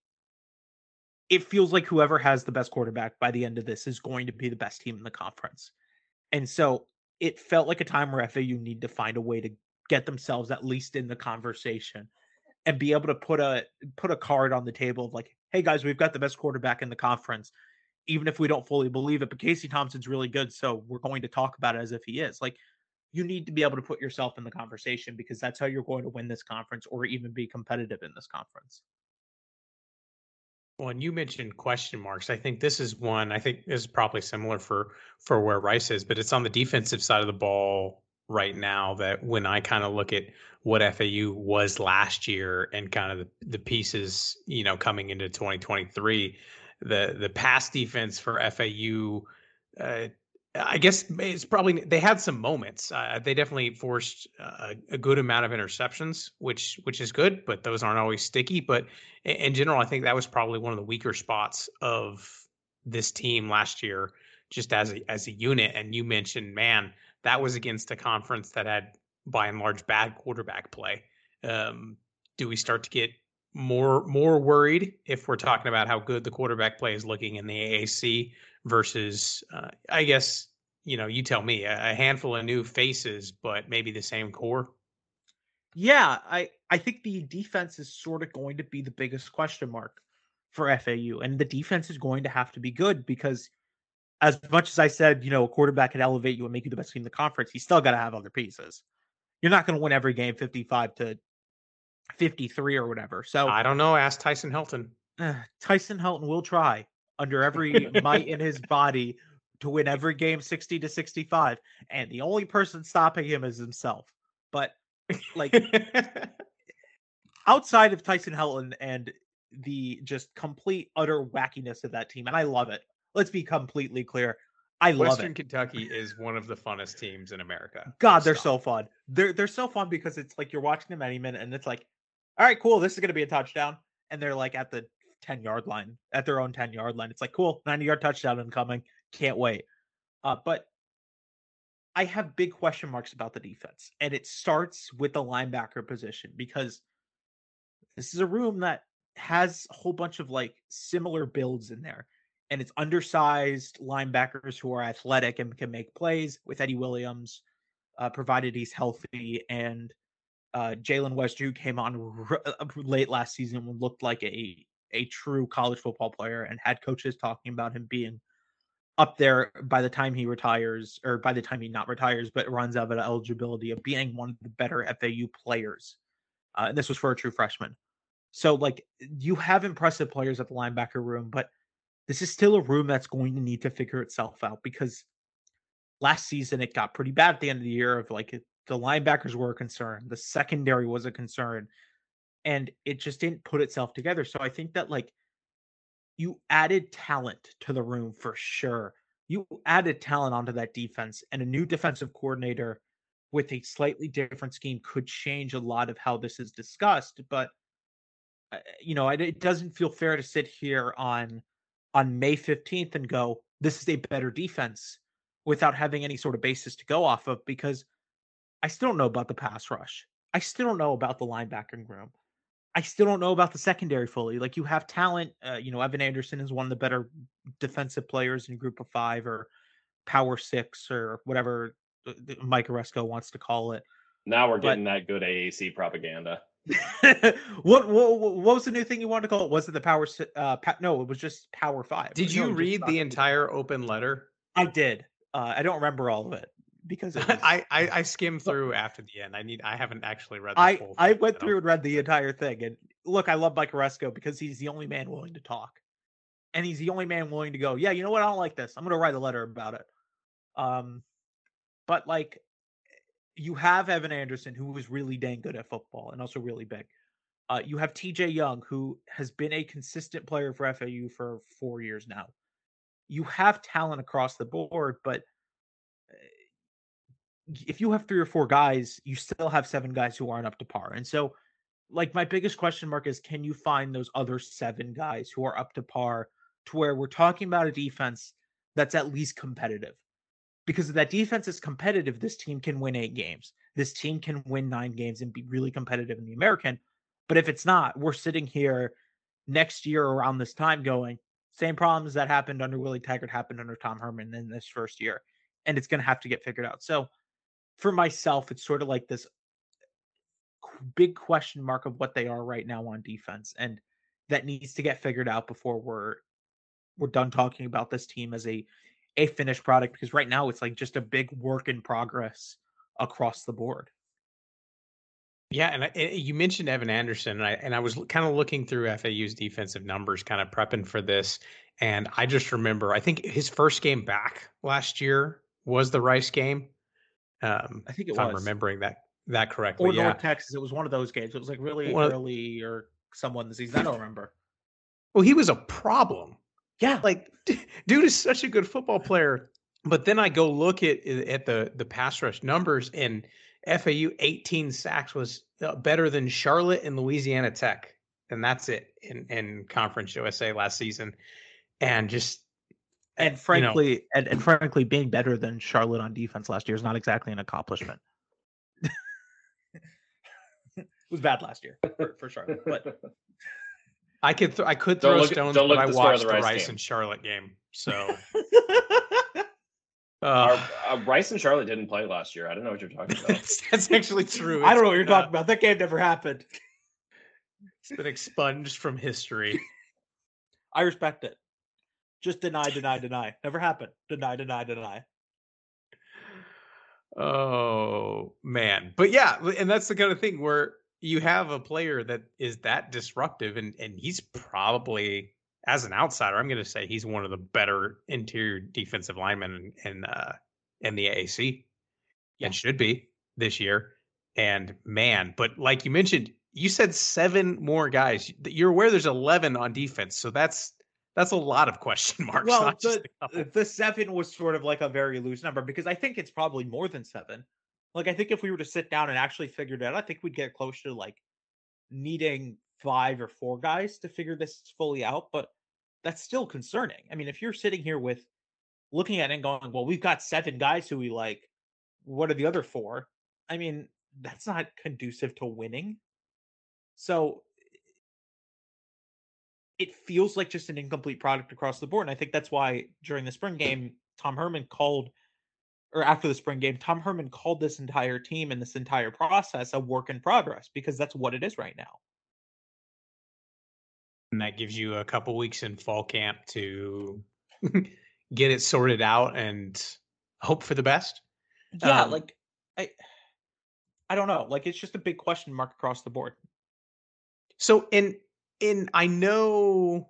it feels like whoever has the best quarterback by the end of this is going to be the best team in the conference. And so it felt like a time where F A U need to find a way to get themselves at least in the conversation and be able to put a, put a card on the table of, like, hey guys, we've got the best quarterback in the conference, even if we don't fully believe it, but Casey Thompson's really good. So we're going to talk about it as if he is. Like, you need to be able to put yourself in the conversation because that's how you're going to win this conference or even be competitive in this conference. Well, and you mentioned question marks. I think this is one, I think this is probably similar for, for where Rice is, but it's on the defensive side of the ball right now that when I kind of look at what F A U was last year and kind of the, the pieces, you know, coming into twenty twenty-three, the, the pass defense for F A U, uh, I guess it's probably, they had some moments. Uh, they definitely forced uh, a good amount of interceptions, which which is good, but those aren't always sticky. But in, in general, I think that was probably one of the weaker spots of this team last year, just as a, as a unit. And you mentioned, man, that was against a conference that had, by and large, bad quarterback play. Um, do we start to get more more worried if we're talking about how good the quarterback play is looking in the A A C versus, uh, I guess, you know, you tell me, a, a handful of new faces, but maybe the same core. Yeah, I, I think the defense is sort of going to be the biggest question mark for F A U. And the defense is going to have to be good because as much as I said, you know, a quarterback can elevate you and make you the best team in the conference, you still got to have other pieces. You're not going to win every game fifty-five to fifty-three or whatever. So I don't know. Ask Tyson Helton. Uh, Tyson Helton will try under every might in his body to win every game sixty to sixty-five. And the only person stopping him is himself. But like outside of Tyson Helton and the just complete utter wackiness of that team, and I love it. Let's be completely clear. I love it. Western Kentucky is one of the funnest teams in America. God, they're so fun. They're they're so fun because it's like you're watching them any minute and it's like, all right, cool, this is going to be a touchdown. And they're like at the ten-yard line, at their own ten-yard line. It's like, cool, ninety-yard touchdown incoming. Can't wait. Uh, but I have big question marks about the defense. And it starts with the linebacker position because this is a room that has a whole bunch of like similar builds in there. And it's undersized linebackers who are athletic and can make plays with Eddie Williams, uh, provided he's healthy. And uh, Jalen West, who came on r- late last season and looked like a, a true college football player and had coaches talking about him being up there by the time he retires, or by the time he not retires, but runs out of eligibility of being one of the better F A U players. Uh, and this was for a true freshman. So like you have impressive players at the linebacker room, but this is still a room that's going to need to figure itself out because last season it got pretty bad at the end of the year of like the linebackers were a concern. The secondary was a concern and it just didn't put itself together. So I think that like you added talent to the room for sure. You added talent onto that defense and a new defensive coordinator with a slightly different scheme could change a lot of how this is discussed. But you know, it doesn't feel fair to sit here on on May fifteenth and go, this is a better defense without having any sort of basis to go off of, because I still don't know about the pass rush. I still don't know about the linebacking room. I still don't know about the secondary fully. Like you have talent, uh, you know, Evan Anderson is one of the better defensive players in group of five or power six or whatever Mike Oresco wants to call it. Now we're getting but, that good A A C propaganda. what, what what was the new thing you wanted to call it? Was it the power? Uh, pa- no, it was just Power Five. Did no, you read the entire open letter? I did. Uh, I don't remember all of it because it was, I, I I skimmed through after the end. I need. I haven't actually read. The I whole I went through and read the entire thing. And look, I love Mike Oresco because he's the only man willing to talk, and he's the only man willing to go, yeah, you know what? I don't like this. I'm going to write a letter about it. Um, but like. You have Evan Anderson, who was really dang good at football and also really big. Uh, you have T J Young, who has been a consistent player for F A U for four years now. You have talent across the board, but if you have three or four guys, you still have seven guys who aren't up to par. And so, like, my biggest question mark is, can you find those other seven guys who are up to par to where we're talking about a defense that's at least competitive? Because if that defense is competitive, this team can win eight games. This team can win nine games and be really competitive in the American. But if it's not, we're sitting here next year around this time going, same problems that happened under Willie Taggart happened under Tom Herman in this first year. And it's going to have to get figured out. So for myself, it's sort of like this big question mark of what they are right now on defense. And that needs to get figured out before we're we're done talking about this team as a a finished product, because right now it's like just a big work in progress across the board. Yeah. And I, you mentioned Evan Anderson and I, and I was kind of looking through F A U's defensive numbers, kind of prepping for this. And I just remember, I think his first game back last year was the Rice game. Um, I think it if was. I'm remembering that, that correctly. Or yeah. North Texas. It was one of those games. It was like really well, early or someone this season. I don't remember. Well, he was a problem. Yeah, like, dude is such a good football player. But then I go look at at the, the pass rush numbers, and F A U eighteen sacks was better than Charlotte and Louisiana Tech. And that's it in, in Conference U S A last season. And just and frankly, you know, and, and frankly, being better than Charlotte on defense last year is not exactly an accomplishment. It was bad last year for, for Charlotte, but I could th- I could throw look, stones, but I watched the Rice, Rice and Charlotte game. So uh, Our, uh, Rice and Charlotte didn't play last year. I don't know what you're talking about. that's, that's actually true. I don't know what you're uh, talking about. That game never happened. It's been expunged from history. I respect it. Just deny, deny, deny. Never happened. Deny, deny, deny. Oh, man. But yeah, and that's the kind of thing where you have a player that is that disruptive, and, and he's probably, as an outsider, I'm going to say he's one of the better interior defensive linemen in, in, uh, in the A A C. Yeah. And should be this year. And man, but like you mentioned, you said seven more guys. You're aware there's eleven on defense, so that's that's a lot of question marks. Well, the, the seven was sort of like a very loose number, because I think it's probably more than seven. Like, I think if we were to sit down and actually figure it out, I think we'd get close to like needing five or four guys to figure this fully out. But that's still concerning. I mean, if you're sitting here with looking at it and going, well, we've got seven guys who we like, what are the other four? I mean, that's not conducive to winning. So it feels like just an incomplete product across the board. And I think that's why during the spring game, Tom Herman called, or after the spring game, Tom Herman called this entire team and this entire process a work in progress, because that's what it is right now. And that gives you a couple weeks in fall camp to get it sorted out and hope for the best. Yeah, um, like, I, I don't know. Like, it's just a big question mark across the board. So in in I know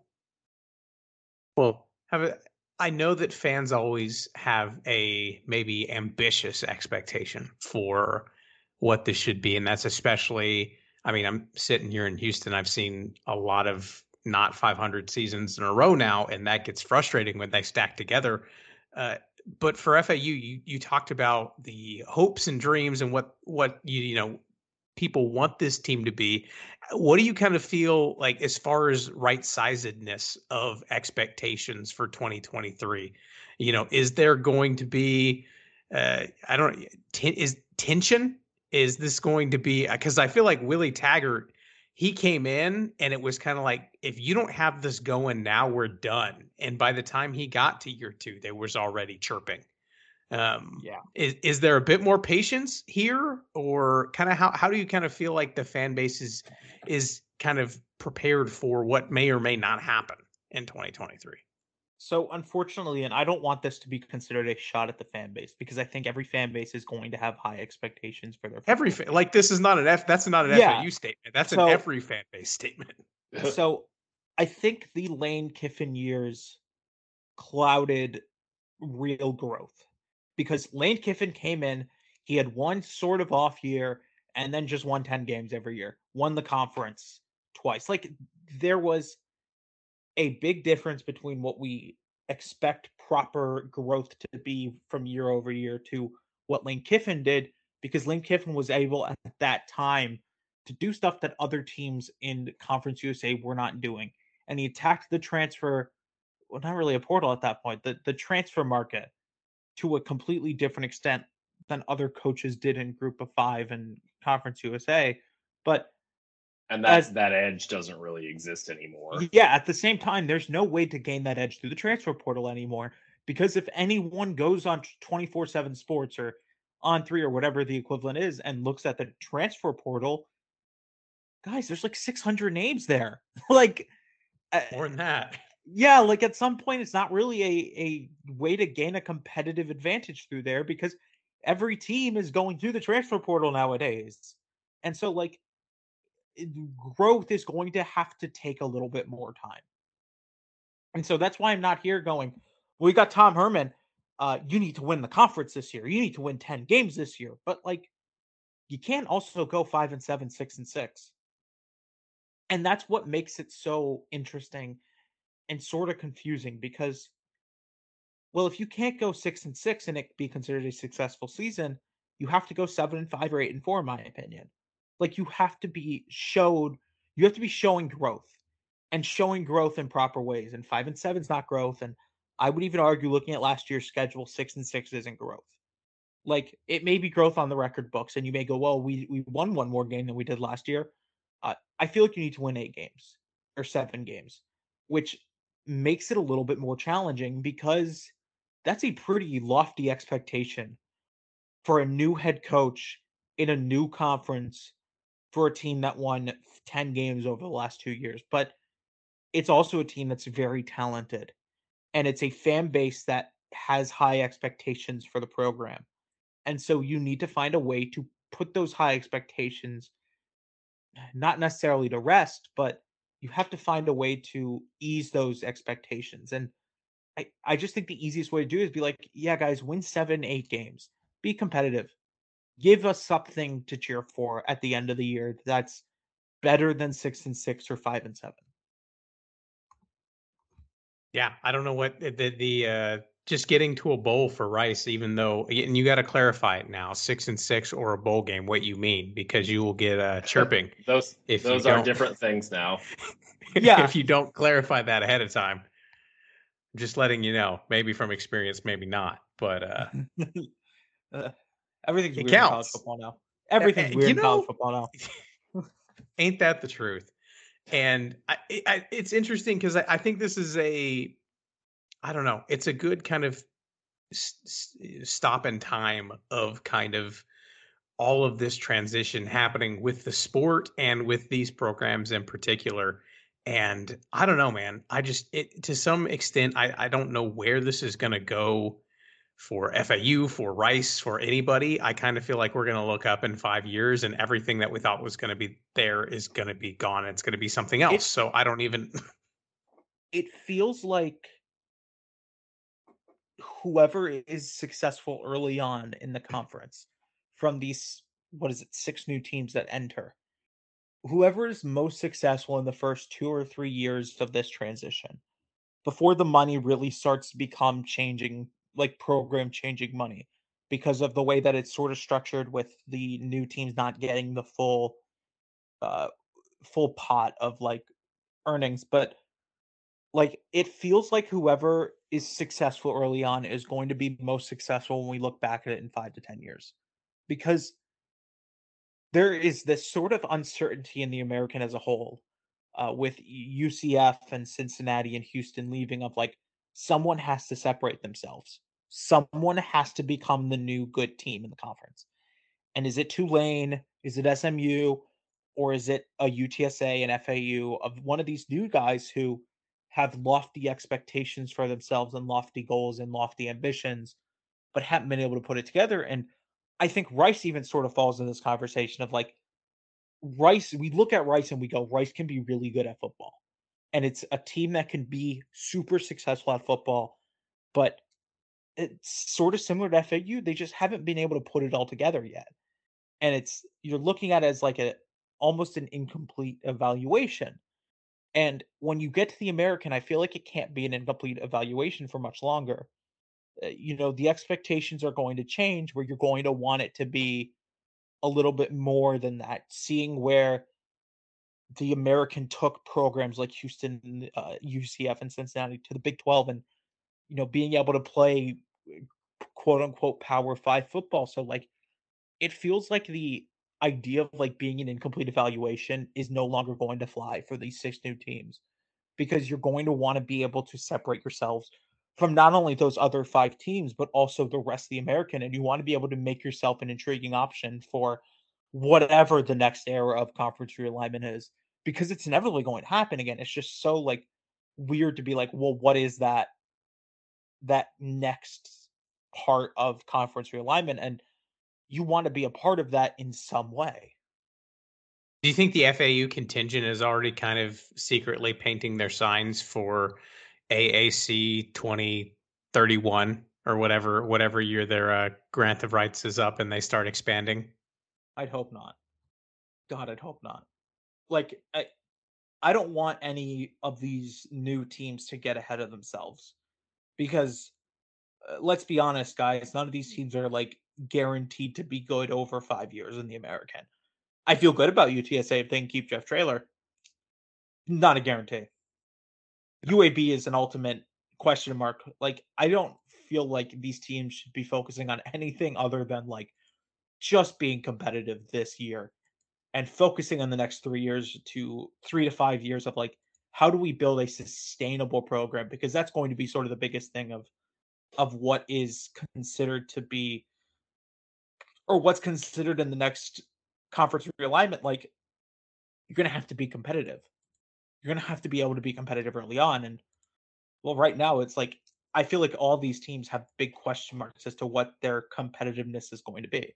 well have I know that fans always have a maybe ambitious expectation for what this should be, and that's especially, I mean, I'm sitting here in Houston, I've seen a lot of not five hundred seasons in a row now, and that gets frustrating when they stack together. Uh, but for F A U, you you talked about the hopes and dreams and what what you you know. people want this team to be. What do you kind of feel like as far as right-sizedness of expectations for twenty twenty-three? You know, is there going to be, uh, I don't t- is tension? Is this going to be, because I feel like Willie Taggart, he came in and it was kind of like, if you don't have this going now, we're done. And by the time he got to year two, there was already chirping. Um, yeah. Is, is there a bit more patience here, or kind of how, how do you kind of feel like the fan base is, is kind of prepared for what may or may not happen in twenty twenty-three? So unfortunately, and I don't want this to be considered a shot at the fan base, because I think every fan base is going to have high expectations for their, every fan, like this is not an F that's not an yeah. F A U statement. That's so, an every fan base statement. So I think the Lane Kiffin years clouded real growth. Because Lane Kiffin came in, he had one sort of off year, and then just won ten games every year. Won the conference twice. Like, there was a big difference between what we expect proper growth to be from year over year to what Lane Kiffin did, because Lane Kiffin was able at that time to do stuff that other teams in Conference U S A were not doing. And he attacked the transfer, well, not really a portal at that point, the, the transfer market, to a completely different extent than other coaches did in Group of Five and Conference U S A. But and that as, that edge doesn't really exist anymore. Yeah, at the same time, there's no way to gain that edge through the transfer portal anymore, because if anyone goes on twenty-four seven Sports or on three or whatever the equivalent is and looks at the transfer portal, guys, there's like six hundred names there. like More than that. Yeah, like at some point, it's not really a, a way to gain a competitive advantage through there, because every team is going through the transfer portal nowadays. And so, like, growth is going to have to take a little bit more time. And so that's why I'm not here going, well, we got Tom Herman. Uh, you need to win the conference this year. You need to win ten games this year. But, like, you can't also go five and seven, six and six. And that's what makes it so interesting and sort of confusing, because, well, if you can't go six and six and it be considered a successful season, you have to go seven and five or eight and four, in my opinion. Like, you have to be showed, you have to be showing growth and showing growth in proper ways. And five and seven is not growth. And I would even argue, looking at last year's schedule, six and six isn't growth. Like, it may be growth on the record books, and you may go, well, we we won one more game than we did last year. Uh, I feel like you need to win eight games. or seven games, which makes it a little bit more challenging because that's a pretty lofty expectation for a new head coach in a new conference for a team that won ten games over the last two years. But it's also a team that's very talented, and it's a fan base that has high expectations for the program. And so you need to find a way to put those high expectations, not necessarily to rest, but you have to find a way to ease those expectations. And I, I just think the easiest way to do it is be like, yeah, guys, win seven, eight games, be competitive, give us something to cheer for at the end of the year that's better than six and six or five and seven. Yeah, I don't know what the, the uh, just getting to a bowl for Rice, even though, and you got to clarify it now, six and six or a bowl game, what you mean, because you will get uh, chirping. those if those are different things now. Yeah. If you don't clarify that ahead of time, just letting you know, maybe from experience, maybe not, but uh, uh, everything's weird in college football now. Everything's weird in college football now. Ain't that the truth? And I, I, it's interesting because I, I think this is a, I don't know, it's a good kind of st- stop in time of kind of all of this transition happening with the sport and with these programs in particular. And I don't know, man, I just, it, to some extent, I, I don't know where this is going to go for F A U, for Rice, for anybody. I kind of feel like we're going to look up in five years and everything that we thought was going to be there is going to be gone. It's going to be something else. It, so I don't even. It feels like whoever is successful early on in the conference from these, what is it, six new teams that enter, whoever is most successful in the first two or three years of this transition before the money really starts to become changing, like program changing money, because of the way that it's sort of structured with the new teams not getting the full uh full pot of like earnings. But like, it feels like whoever is successful early on is going to be most successful when we look back at it in five to ten years, because there is this sort of uncertainty in the American as a whole, uh, with U C F and Cincinnati and Houston leaving, of like, someone has to separate themselves. Someone has to become the new good team in the conference. And is it Tulane? Is it S M U? Or is it a U T S A and F A U, of one of these new guys who have lofty expectations for themselves and lofty goals and lofty ambitions, but haven't been able to put it together? And I think Rice even sort of falls in this conversation of like, Rice, we look at Rice and we go, Rice can be really good at football. And it's a team that can be super successful at football, but it's sort of similar to F A U. They just haven't been able to put it all together yet. And it's, you're looking at it as like a, almost an incomplete evaluation. And when you get to the American, I feel like it can't be an incomplete evaluation for much longer. You know, the expectations are going to change, where you're going to want it to be a little bit more than that, seeing where the American took programs like Houston, uh, U C F, and Cincinnati to the Big twelve, and, you know, being able to play quote unquote power five football. So like, it feels like the idea of like being an incomplete evaluation is no longer going to fly for these six new teams, because you're going to want to be able to separate yourselves from not only those other five teams, but also the rest of the American. And you want to be able to make yourself an intriguing option for whatever the next era of conference realignment is, because it's inevitably going to happen again. It's just so like weird to be like, well, what is that, that next part of conference realignment? And you want to be a part of that in some way. Do you think the F A U contingent is already kind of secretly painting their signs for A A C twenty thirty-one or whatever, whatever year their uh, grant of rights is up and they start expanding? I'd hope not. God, I'd hope not. Like, I, I don't want any of these new teams to get ahead of themselves, because uh, let's be honest, guys, none of these teams are like guaranteed to be good over five years in the American. I feel good about U T S A if they can keep Jeff Traylor. Not a guarantee. No. U A B is an ultimate question mark. Like, I don't feel like these teams should be focusing on anything other than like just being competitive this year and focusing on the next three years to three to five years of like, how do we build a sustainable program? Because that's going to be sort of the biggest thing of of what is considered to be, or what's considered in the next conference realignment. Like, you're going to have to be competitive. You're going to have to be able to be competitive early on. And well, right now it's like, I feel like all these teams have big question marks as to what their competitiveness is going to be.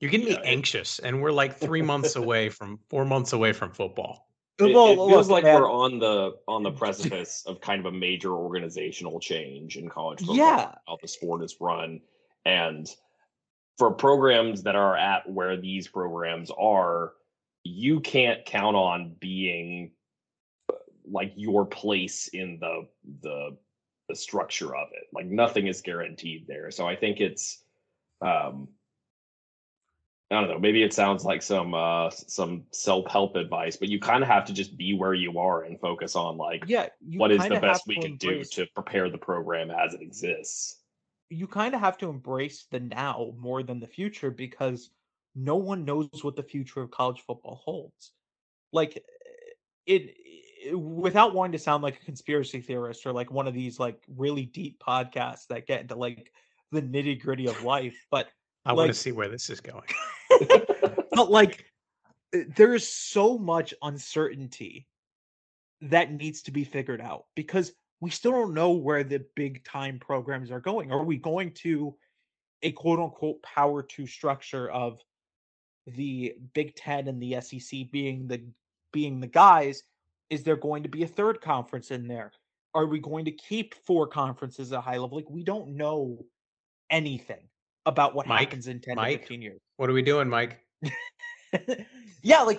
You're getting me anxious, and we're like three months away from four months away from football. It, it feels like we're on the on the precipice of kind of a major organizational change in college football. Yeah, how the sport is run, and for programs that are at where these programs are, you can't count on being like your place in the the the structure of it. Like, nothing is guaranteed there. So I think it's, um, I don't know, maybe it sounds like some uh, some self-help advice, but you kind of have to just be where you are and focus on, like, yeah, what is the best we can do to prepare the program as it exists. You kind of have to embrace the now more than the future, because no one knows what the future of college football holds. Like, it, it without wanting to sound like a conspiracy theorist or like one of these like really deep podcasts that get into like the nitty-gritty of life, but I like, want to see where this is going. But like, there is so much uncertainty that needs to be figured out, because we still don't know where the big time programs are going. Are we going to a quote unquote power two structure of the Big Ten and the S E C being the being the guys? Is there going to be a third conference in there? Are we going to keep four conferences at a high level? Like, we don't know anything about what Mike, happens in ten Mike, to fifteen years. What are we doing, Mike? Yeah, like,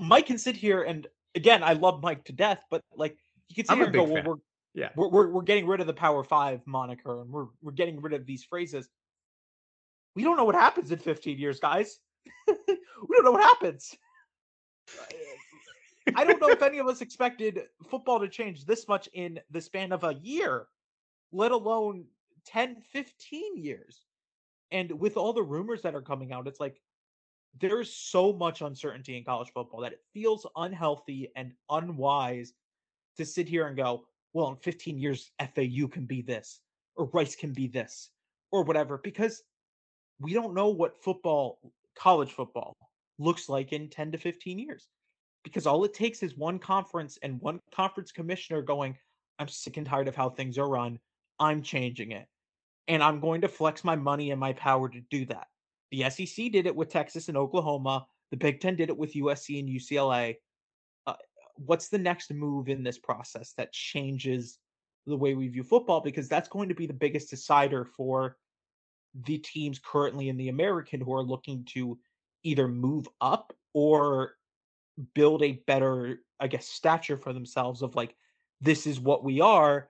Mike can sit here and, again, I love Mike to death, but like, he can sit I'm here and go, fan. well, we're, yeah. we're, we're, we're getting rid of the Power Five moniker, and we're, we're getting rid of these phrases. We don't know what happens in fifteen years, guys. We don't know what happens. I don't know if any of us expected football to change this much in the span of a year, let alone ten, fifteen years. And with all the rumors that are coming out, it's like, there's so much uncertainty in college football that it feels unhealthy and unwise to sit here and go, well, in fifteen years, F A U can be this, or Rice can be this, or whatever, because we don't know what football, college football, looks like in ten to fifteen years. Because all it takes is one conference and one conference commissioner going, I'm sick and tired of how things are run. I'm changing it. And I'm going to flex my money and my power to do that. The S E C did it with Texas and Oklahoma. The Big Ten did it with U S C and U C L A. Uh, what's the next move in this process that changes the way we view football? Because that's going to be the biggest decider for the teams currently in the American who are looking to either move up or build a better, I guess, stature for themselves of like, this is what we are.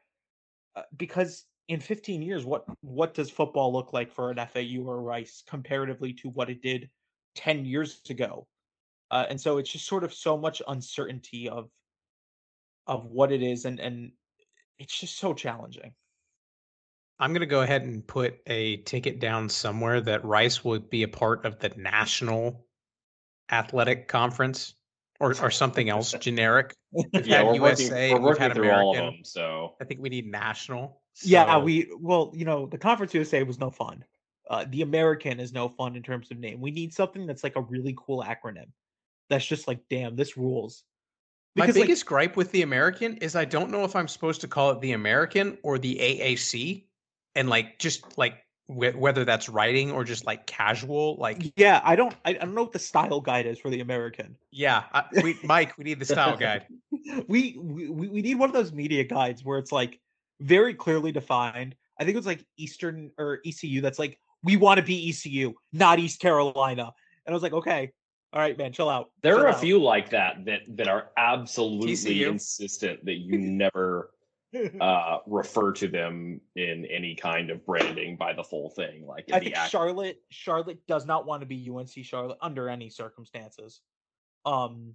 Uh, because in fifteen years, what, what does football look like for an F A U or Rice comparatively to what it did ten years ago? Uh, and so it's just sort of so much uncertainty of of what it is, and, and it's just so challenging. I'm going to go ahead and put a ticket down somewhere that Rice would be a part of the National Athletic Conference or, or something else generic. Yeah, we're U S A, working, we're working through American, all of them, so I think we need national. So. Yeah, we well, you know, the Conference U S A was no fun. Uh, the American is no fun in terms of name. We need something that's like a really cool acronym. That's just like, damn, this rules. Because my biggest like, gripe with the American is I don't know if I'm supposed to call it the American or the A A C, and like just like wh- whether that's writing or just like casual. Like, yeah, I don't, I, I don't know what the style guide is for the American. Yeah, I, we, Mike, we need the style guide. we, we we need one of those media guides where it's like. Very clearly defined. I think it was like Eastern or E C U. That's like, we want to be E C U, not East Carolina. And I was like, okay, all right, man, chill out. There chill are out. a few like that that that are absolutely T C U. Insistent that you never uh, refer to them in any kind of branding by the full thing. Like I think act- Charlotte, Charlotte does not want to be U N C Charlotte under any circumstances. Um,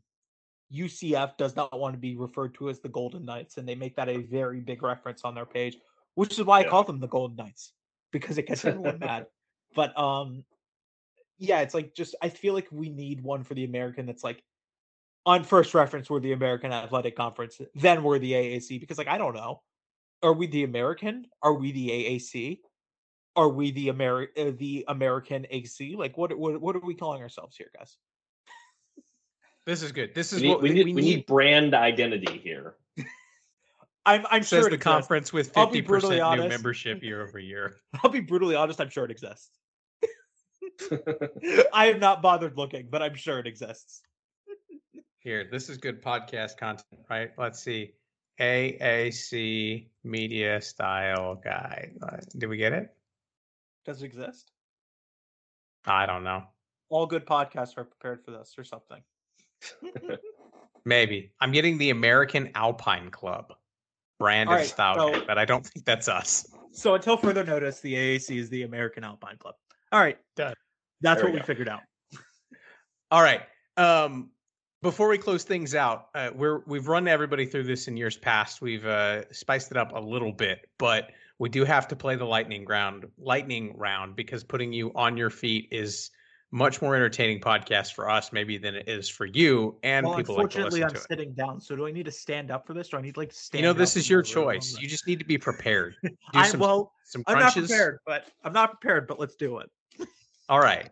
U C F does not want to be referred to as the Golden Knights, and they make that a very big reference on their page, which is why yeah. I call them the Golden Knights, because it gets everyone mad. But um, yeah, it's like just I feel like we need one for the American that's like on first reference we're the American Athletic Conference, then we're the A A C, because like, I don't know. Are we the American? Are we the A A C? Are we the Ameri- uh, the American A C? Like, what, what what are we calling ourselves here, guys? This is good. This is we need, what we, we, need, we need. We need brand identity here. I'm I'm Says sure the conference with fifty percent new membership year over year. I'll be brutally honest. I'm sure it exists. I have not bothered looking, but I'm sure it exists. Here, this is good podcast content, right? Let's see. A A C media style guide. Uh, did we get it? Does it exist? I don't know. All good podcasts are prepared for this or something. Maybe. I'm getting the American Alpine Club brand and right, style, so, guide, but I don't think that's us. So until further notice, the A A C is the American Alpine Club. All right. Done. That's there what we, we figured out. All right. Um, Before we close things out, uh, we're, we've run everybody through this in years past. We've uh, spiced it up a little bit, but we do have to play the lightning round, lightning round, because putting you on your feet is much more entertaining podcast for us, maybe, than it is for you. And well, people like to listen to it. Unfortunately, I'm sitting down. So do I need to stand up for this? Do I need like to stand? You know, this is your choice. You just need to be prepared. Do I some, well, some crunches. I'm not prepared, but I'm not prepared. But let's do it. All right.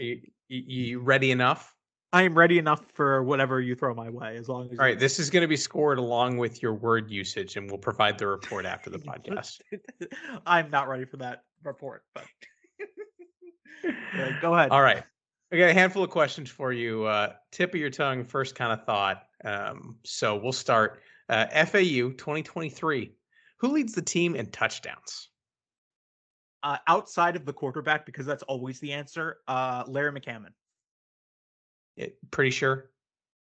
Are you, you ready enough? I am ready enough for whatever you throw my way, as long as... All right, this is going to be scored along with your word usage, and we'll provide the report after the podcast. I'm not ready for that report, but... yeah, go ahead. All right. I got a handful of questions for you. Uh, tip of your tongue, first kind of thought. Um, so we'll start. Uh, F A U twenty twenty-three. Who leads the team in touchdowns? Uh, outside of the quarterback, because that's always the answer, uh, Larry McCammon. It, pretty sure?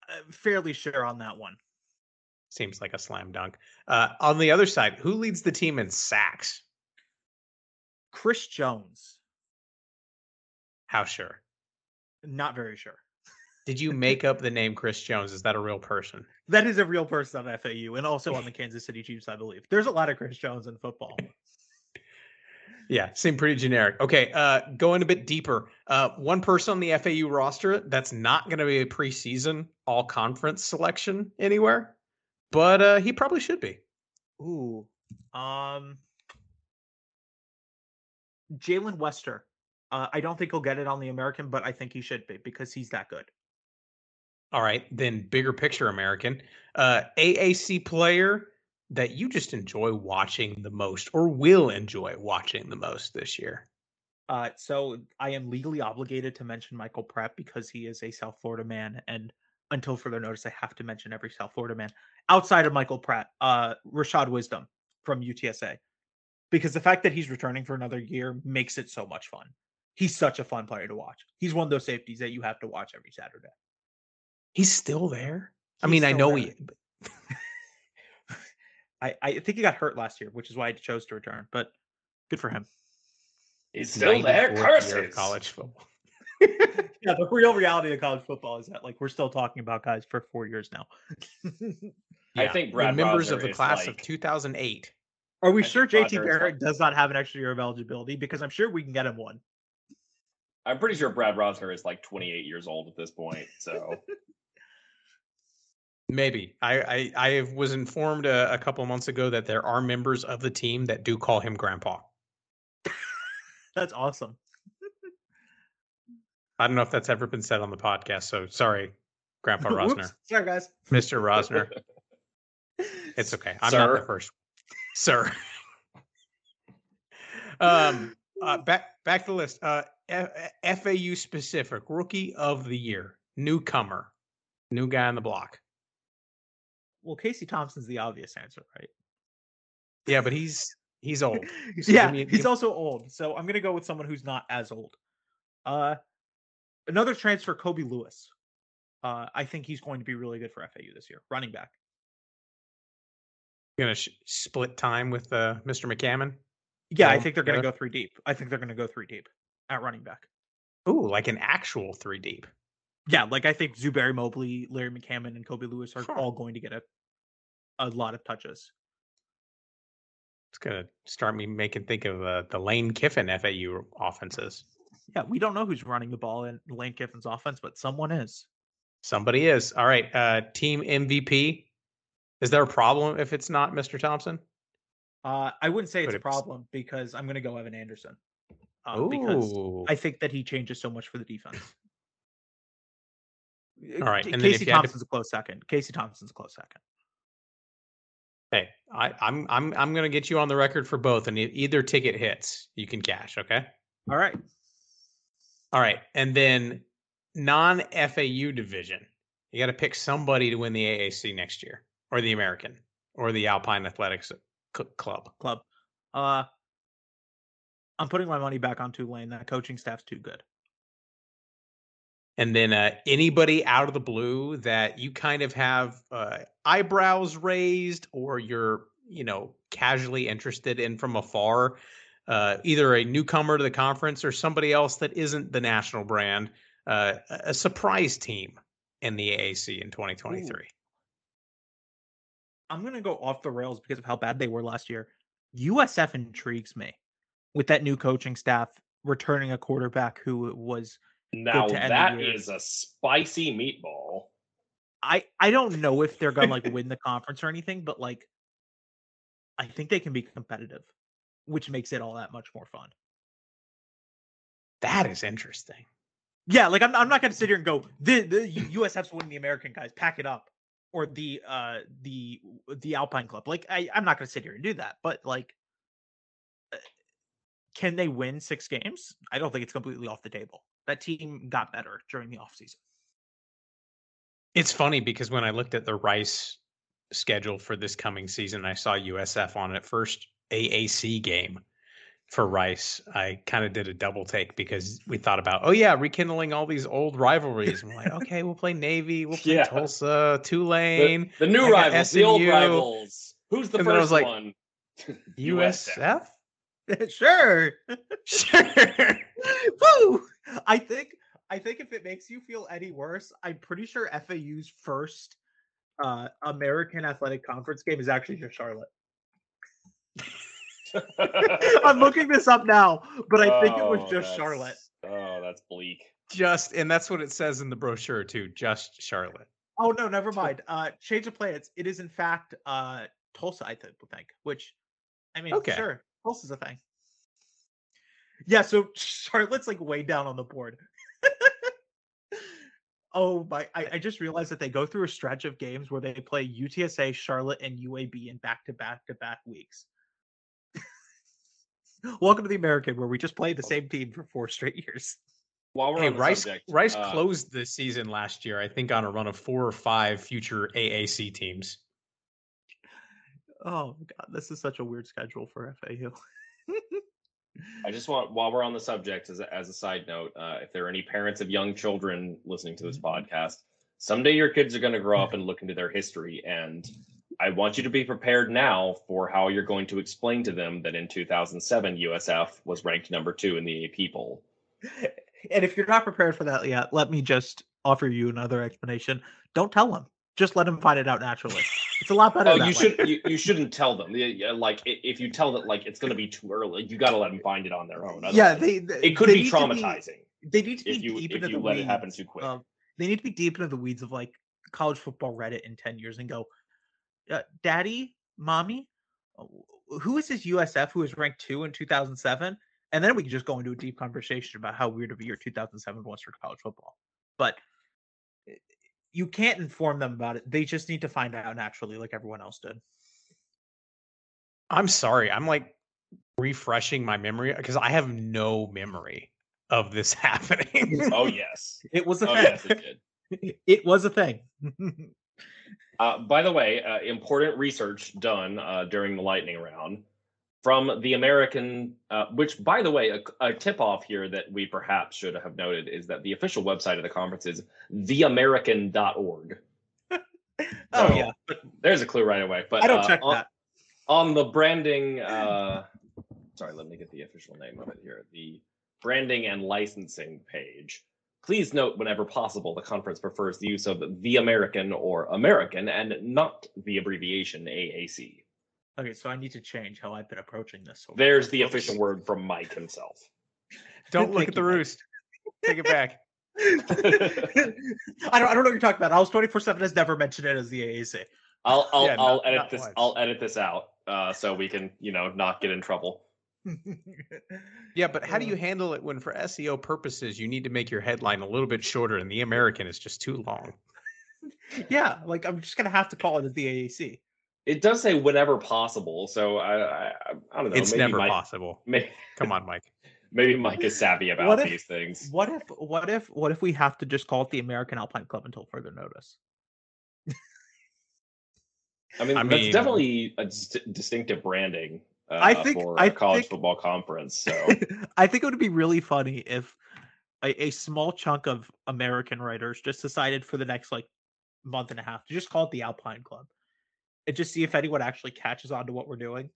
Uh, fairly sure on that one. Seems like a slam dunk. Uh, on the other side, who leads the team in sacks? Chris Jones. How sure? Not very sure. Did you make up the name Chris Jones? Is that a real person? That is a real person on F A U and also on the Kansas City Chiefs, I believe. There's a lot of Chris Jones in football. Yeah, seemed pretty generic. Okay, uh, going a bit deeper. Uh, one person on the F A U roster that's not going to be a preseason all-conference selection anywhere, but uh, he probably should be. Ooh, um, Jalen Wester. Uh, I don't think he'll get it on the American, but I think he should be because he's that good. All right, then bigger picture American. Uh, A A C player that you just enjoy watching the most or will enjoy watching the most this year? Uh, so I am legally obligated to mention Michael Pratt because he is a South Florida man. And until further notice, I have to mention every South Florida man outside of Michael Pratt, uh, Rashad Wisdom from U T S A, because the fact that he's returning for another year makes it so much fun. He's such a fun player to watch. He's one of those safeties that you have to watch every Saturday. He's still there. He's I mean, I know there. he, but... I, I think he got hurt last year, which is why I chose to return, but good for him. He's still there. Curses. College football. Yeah, the real reality of college football is that like we're still talking about guys for four years now. Yeah. I think Brad members of the class like... of two thousand eight. Are we I sure J T Barrett like... does not have an extra year of eligibility? Because I'm sure we can get him one. I'm pretty sure Brad Rosner is like twenty-eight years old at this point, so... Maybe. I, I, I was informed a, a couple of months ago that there are members of the team that do call him Grandpa. That's awesome. I don't know if that's ever been said on the podcast, so sorry, Grandpa Rosner. Sorry, guys. Mister Rosner. It's okay. I'm Sir. not the first. Sir. um, uh, back, back to the list. Uh, F- FAU specific, Rookie of the Year, newcomer, new guy on the block. Well, Casey Thompson's the obvious answer, right? Yeah, but he's he's old. So yeah, me, he's me. also old. So I'm going to go with someone who's not as old. Uh, another transfer, Kobe Lewis. Uh, I think he's going to be really good for F A U this year. Running back. Going to sh- split time with uh, Mister McCammon? Yeah, I think they're going to go three deep. I think they're going to go three deep at running back. Ooh, like an actual three deep. Yeah, like I think Zubair Mobley, Larry McCammon, and Kobe Lewis are huh. all going to get a a lot of touches. It's going to start me making think of uh, the Lane Kiffin F A U offenses. Yeah, we don't know who's running the ball in Lane Kiffin's offense, but someone is. Somebody is. All right. Uh, team M V P. Is there a problem if it's not Mister Thompson? Uh, I wouldn't say it's a problem because I'm going to go Evan Anderson. Um, because I think that he changes so much for the defense. All right. And Casey then Thompson's to... a close second. Casey Thompson's a close second. Hey, I, I'm I'm I'm going to get you on the record for both, and if either ticket hits, you can cash. Okay. All right. All right, and then non-F A U division. You got to pick somebody to win the A A C next year, or the American, or the Alpine Athletics Club. Club. Uh, I'm putting my money back on Tulane. That coaching staff's too good. And then uh, anybody out of the blue that you kind of have uh, eyebrows raised, or you're, you know, casually interested in from afar, uh, either a newcomer to the conference or somebody else that isn't the national brand, uh, a surprise team in the A A C in twenty twenty-three. Ooh. I'm going to go off the rails because of how bad they were last year. U S F intrigues me with that new coaching staff, returning a quarterback who was... Now that is a spicy meatball. I, I don't know if they're going to like win the conference or anything, but like, I think they can be competitive, which makes it all that much more fun. That is interesting. Yeah. Like I'm, I'm not going to sit here and go, the, the U S F's winning the American, guys, pack it up, or the, uh, the, the Alpine Club. Like I, I'm not going to sit here and do that, but like, can they win six games? I don't think it's completely off the table. That team got better during the offseason. It's funny because when I looked at the Rice schedule for this coming season, I saw U S F on it. First A A C game for Rice. I kind of did a double take because we thought about, oh, yeah, rekindling all these old rivalries. I'm like, okay, we'll play Navy. We'll play yeah. Tulsa, Tulane. The, the new rivals, S M U. The old rivals. Who's the and first I was like, one? U S F? Sure. Sure. Woo! I think I think if it makes you feel any worse, I'm pretty sure F A U's first uh, American Athletic Conference game is actually just Charlotte. I'm looking this up now, but I think oh, it was just Charlotte. Oh, that's bleak. Just, and that's what it says in the brochure too, just Charlotte. Oh, no, never mind. Uh, change of plans. It is in fact uh, Tulsa, I think, which, I mean, okay. Sure, Tulsa's a thing. Yeah, so Charlotte's like way down on the board. Oh my! I, I just realized that they go through a stretch of games where they play U T S A, Charlotte, and U A B in back-to-back-to-back weeks. Welcome to the American, where we just play the same team for four straight years. While we're hey, on the Rice subject, Rice uh, closed the season last year, I think, on a run of four or five future A A C teams. Oh God, this is such a weird schedule for F A U. I just want, while we're on the subject, as a, as a side note, uh, if there are any parents of young children listening to this podcast, someday your kids are going to grow up and look into their history. And I want you to be prepared now for how you're going to explain to them that in two thousand seven, U S F was ranked number two in the A P poll. And if you're not prepared for that yet, let me just offer you another explanation. Don't tell them. Just let them find it out naturally. It's a lot better. Oh, you should you, you shouldn't tell them. Like if you tell them, like it's going to be too early. You got to let them find it on their own. Otherwise, yeah, they, they it could they be traumatizing. Be, they need to be if you, deep if into you the let weeds. It happen too quick. Um, they need to be deep into the weeds of like college football Reddit in ten years and go, uh, Daddy, Mommy, who is this U S F who was ranked two in two thousand seven? And then we can just go into a deep conversation about how weird of a year two thousand seven was for college football. But you can't inform them about it. They just need to find out naturally, like everyone else did. I'm sorry. I'm like refreshing my memory because I have no memory of this happening. Oh, yes. It was a oh, thing. Yes, it did. It was a thing. uh, by the way, uh, important research done uh, during the lightning round from the American, uh, which, by the way, a, a tip-off here that we perhaps should have noted is that the official website of the conference is the american dot org. oh, so, yeah. There's a clue right away. But I don't uh, check on, that. On the branding, uh, sorry, let me get the official name of it here. The branding and licensing page. Please note, whenever possible, the conference prefers the use of the American or American and not the abbreviation A A C. Okay, so I need to change how I've been approaching this. There's the official word from Mike himself. Don't look at the roost. Take it back. I don't I don't know what you're talking about. Owls twenty-four seven has never mentioned it as the A A C. I'll I'll yeah, I'll not, edit not this once. I'll edit this out uh, so we can, you know, not get in trouble. Yeah, but how do you handle it when for S E O purposes you need to make your headline a little bit shorter and the American is just too long? Yeah, like I'm just gonna have to call it the A A C. It does say whenever possible, so I I, I don't know. It's maybe never Mike, possible. Maybe, come on, Mike. Maybe Mike is savvy about what if, these things. What if what if what if we have to just call it the American Alpine Club until further notice? I mean, I that's mean, definitely a st- distinctive branding. Uh, I think for a college think, football conference. So I think it would be really funny if a, a small chunk of American writers just decided for the next like month and a half to just call it the Alpine Club and just see if anyone actually catches on to what we're doing.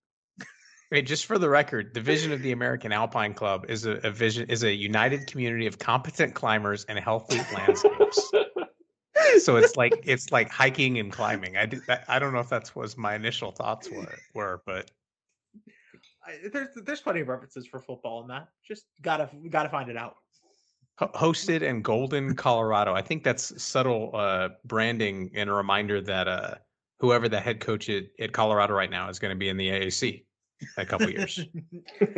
Wait, just for the record, the vision of the American Alpine Club is a, a vision is a united community of competent climbers and healthy landscapes. So it's like it's like hiking and climbing. I did, I don't know if that's was my initial thoughts were were, but. I, there's there's plenty of references for football in that. Just gotta gotta find it out. Hosted in Golden, Colorado. I think that's subtle uh, branding and a reminder that uh, whoever the head coach at, at Colorado right now is going to be in the A A C in a couple years.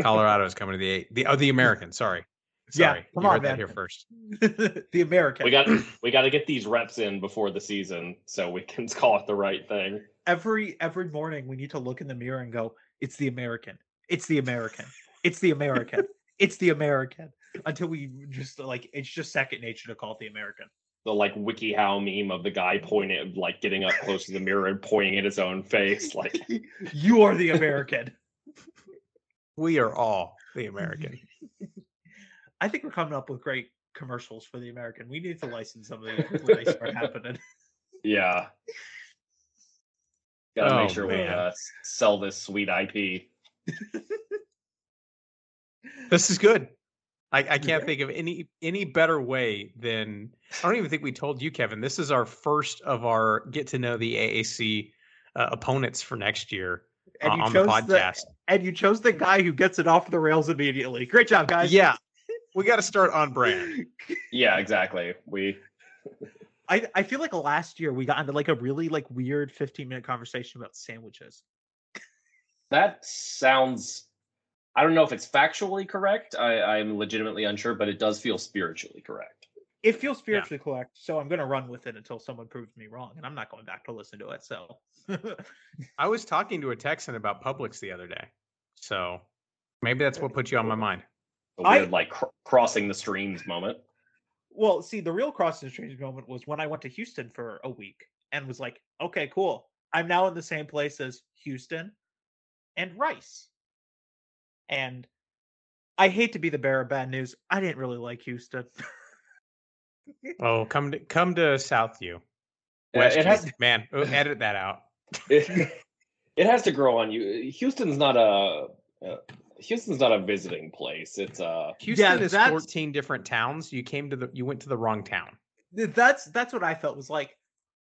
Colorado is coming to the a- the oh, the American. Sorry, sorry. Yeah, come you on, heard man. That here first. The American. We got we got to get these reps in before the season so we can call it the right thing. Every every morning we need to look in the mirror and go, it's the American. It's the American. It's the American. It's the American. Until we just like, it's just second nature to call it the American. The like WikiHow meme of the guy pointing, like getting up close to the mirror and pointing at his own face. Like, you are the American. We are all the American. I think we're coming up with great commercials for the American. We need to license some of these when they start happening. Yeah. Gotta oh, make sure man. we uh, sell this sweet I P. This is good. I, I can't yeah. think of any any better way than I don't even think we told you, Kevin. This is our first of our get to know the A A C uh, opponents for next year uh, on the podcast. The, and you chose the guy who gets it off the rails immediately. Great job, guys. Yeah, we got to start on brand. Yeah, exactly. We. I, I feel like last year we got into like a really like weird fifteen minute conversation about sandwiches. That sounds, I don't know if it's factually correct. I, I'm legitimately unsure, but it does feel spiritually correct. It feels spiritually yeah. correct. So I'm going to run with it until someone proves me wrong. And I'm not going back to listen to it. So I was talking to a Texan about Publix the other day. So maybe that's what put you on my mind. A weird I, like cr- crossing the streams moment. Well, see, the real crossing the streams moment was when I went to Houston for a week and was like, okay, cool. I'm now in the same place as Houston and Rice. And I hate to be the bearer of bad news. I didn't really like Houston. Oh, come to come to South U. West uh, it has, man, edit that out. It, it has to grow on you. Houston's not a... Uh, Houston's not a visiting place. It's uh Houston yeah, is fourteen different towns. You came to the you went to the wrong town. That's that's what I felt was like.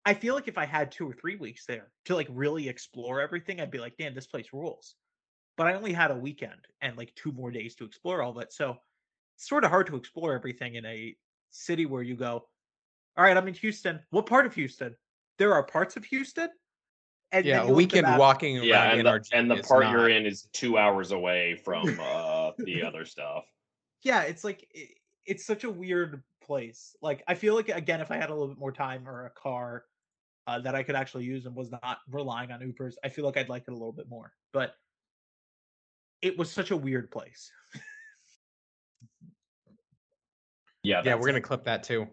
I feel like if I had two or three weeks there to like really explore everything, I'd be like, damn, this place rules. But I only had a weekend and like two more days to explore all of it. So it's sort of hard to explore everything in a city where you go, all right, I'm in Houston. What part of Houston? There are parts of Houston. And yeah, a weekend walking around. Yeah, and, the, and the part not... you're in is two hours away from uh, the other stuff. Yeah, it's like, it, it's such a weird place. Like, I feel like, again, if I had a little bit more time or a car uh, that I could actually use and was not relying on Ubers, I feel like I'd like it a little bit more. But it was such a weird place. yeah, yeah, we're going to clip that too.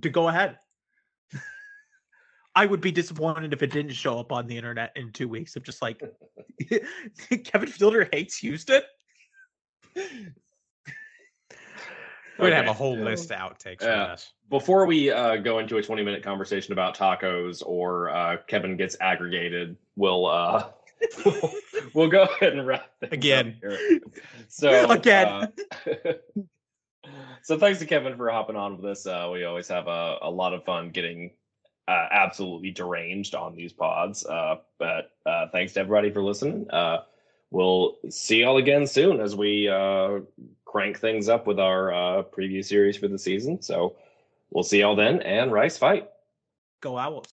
To go ahead. I would be disappointed if it didn't show up on the internet in two weeks. I'm just like, Kevin Fielder hates Houston. We're going to have a whole list of outtakes uh, from us. Before we uh, go into a twenty minute conversation about tacos or uh, Kevin gets aggregated, we'll, uh, we'll, we'll go ahead and wrap things Again. Up here. So, Again. Uh, so thanks to Kevin for hopping on with us. Uh, we always have a, a lot of fun getting Uh, absolutely deranged on these pods. Uh, but uh, thanks to everybody for listening. Uh, we'll see y'all again soon as we uh, crank things up with our uh, preview series for the season. So we'll see y'all then, and Rice fight. Go Owls.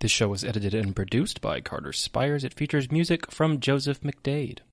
This show was edited and produced by Carter Spires. It features music from Joseph McDade.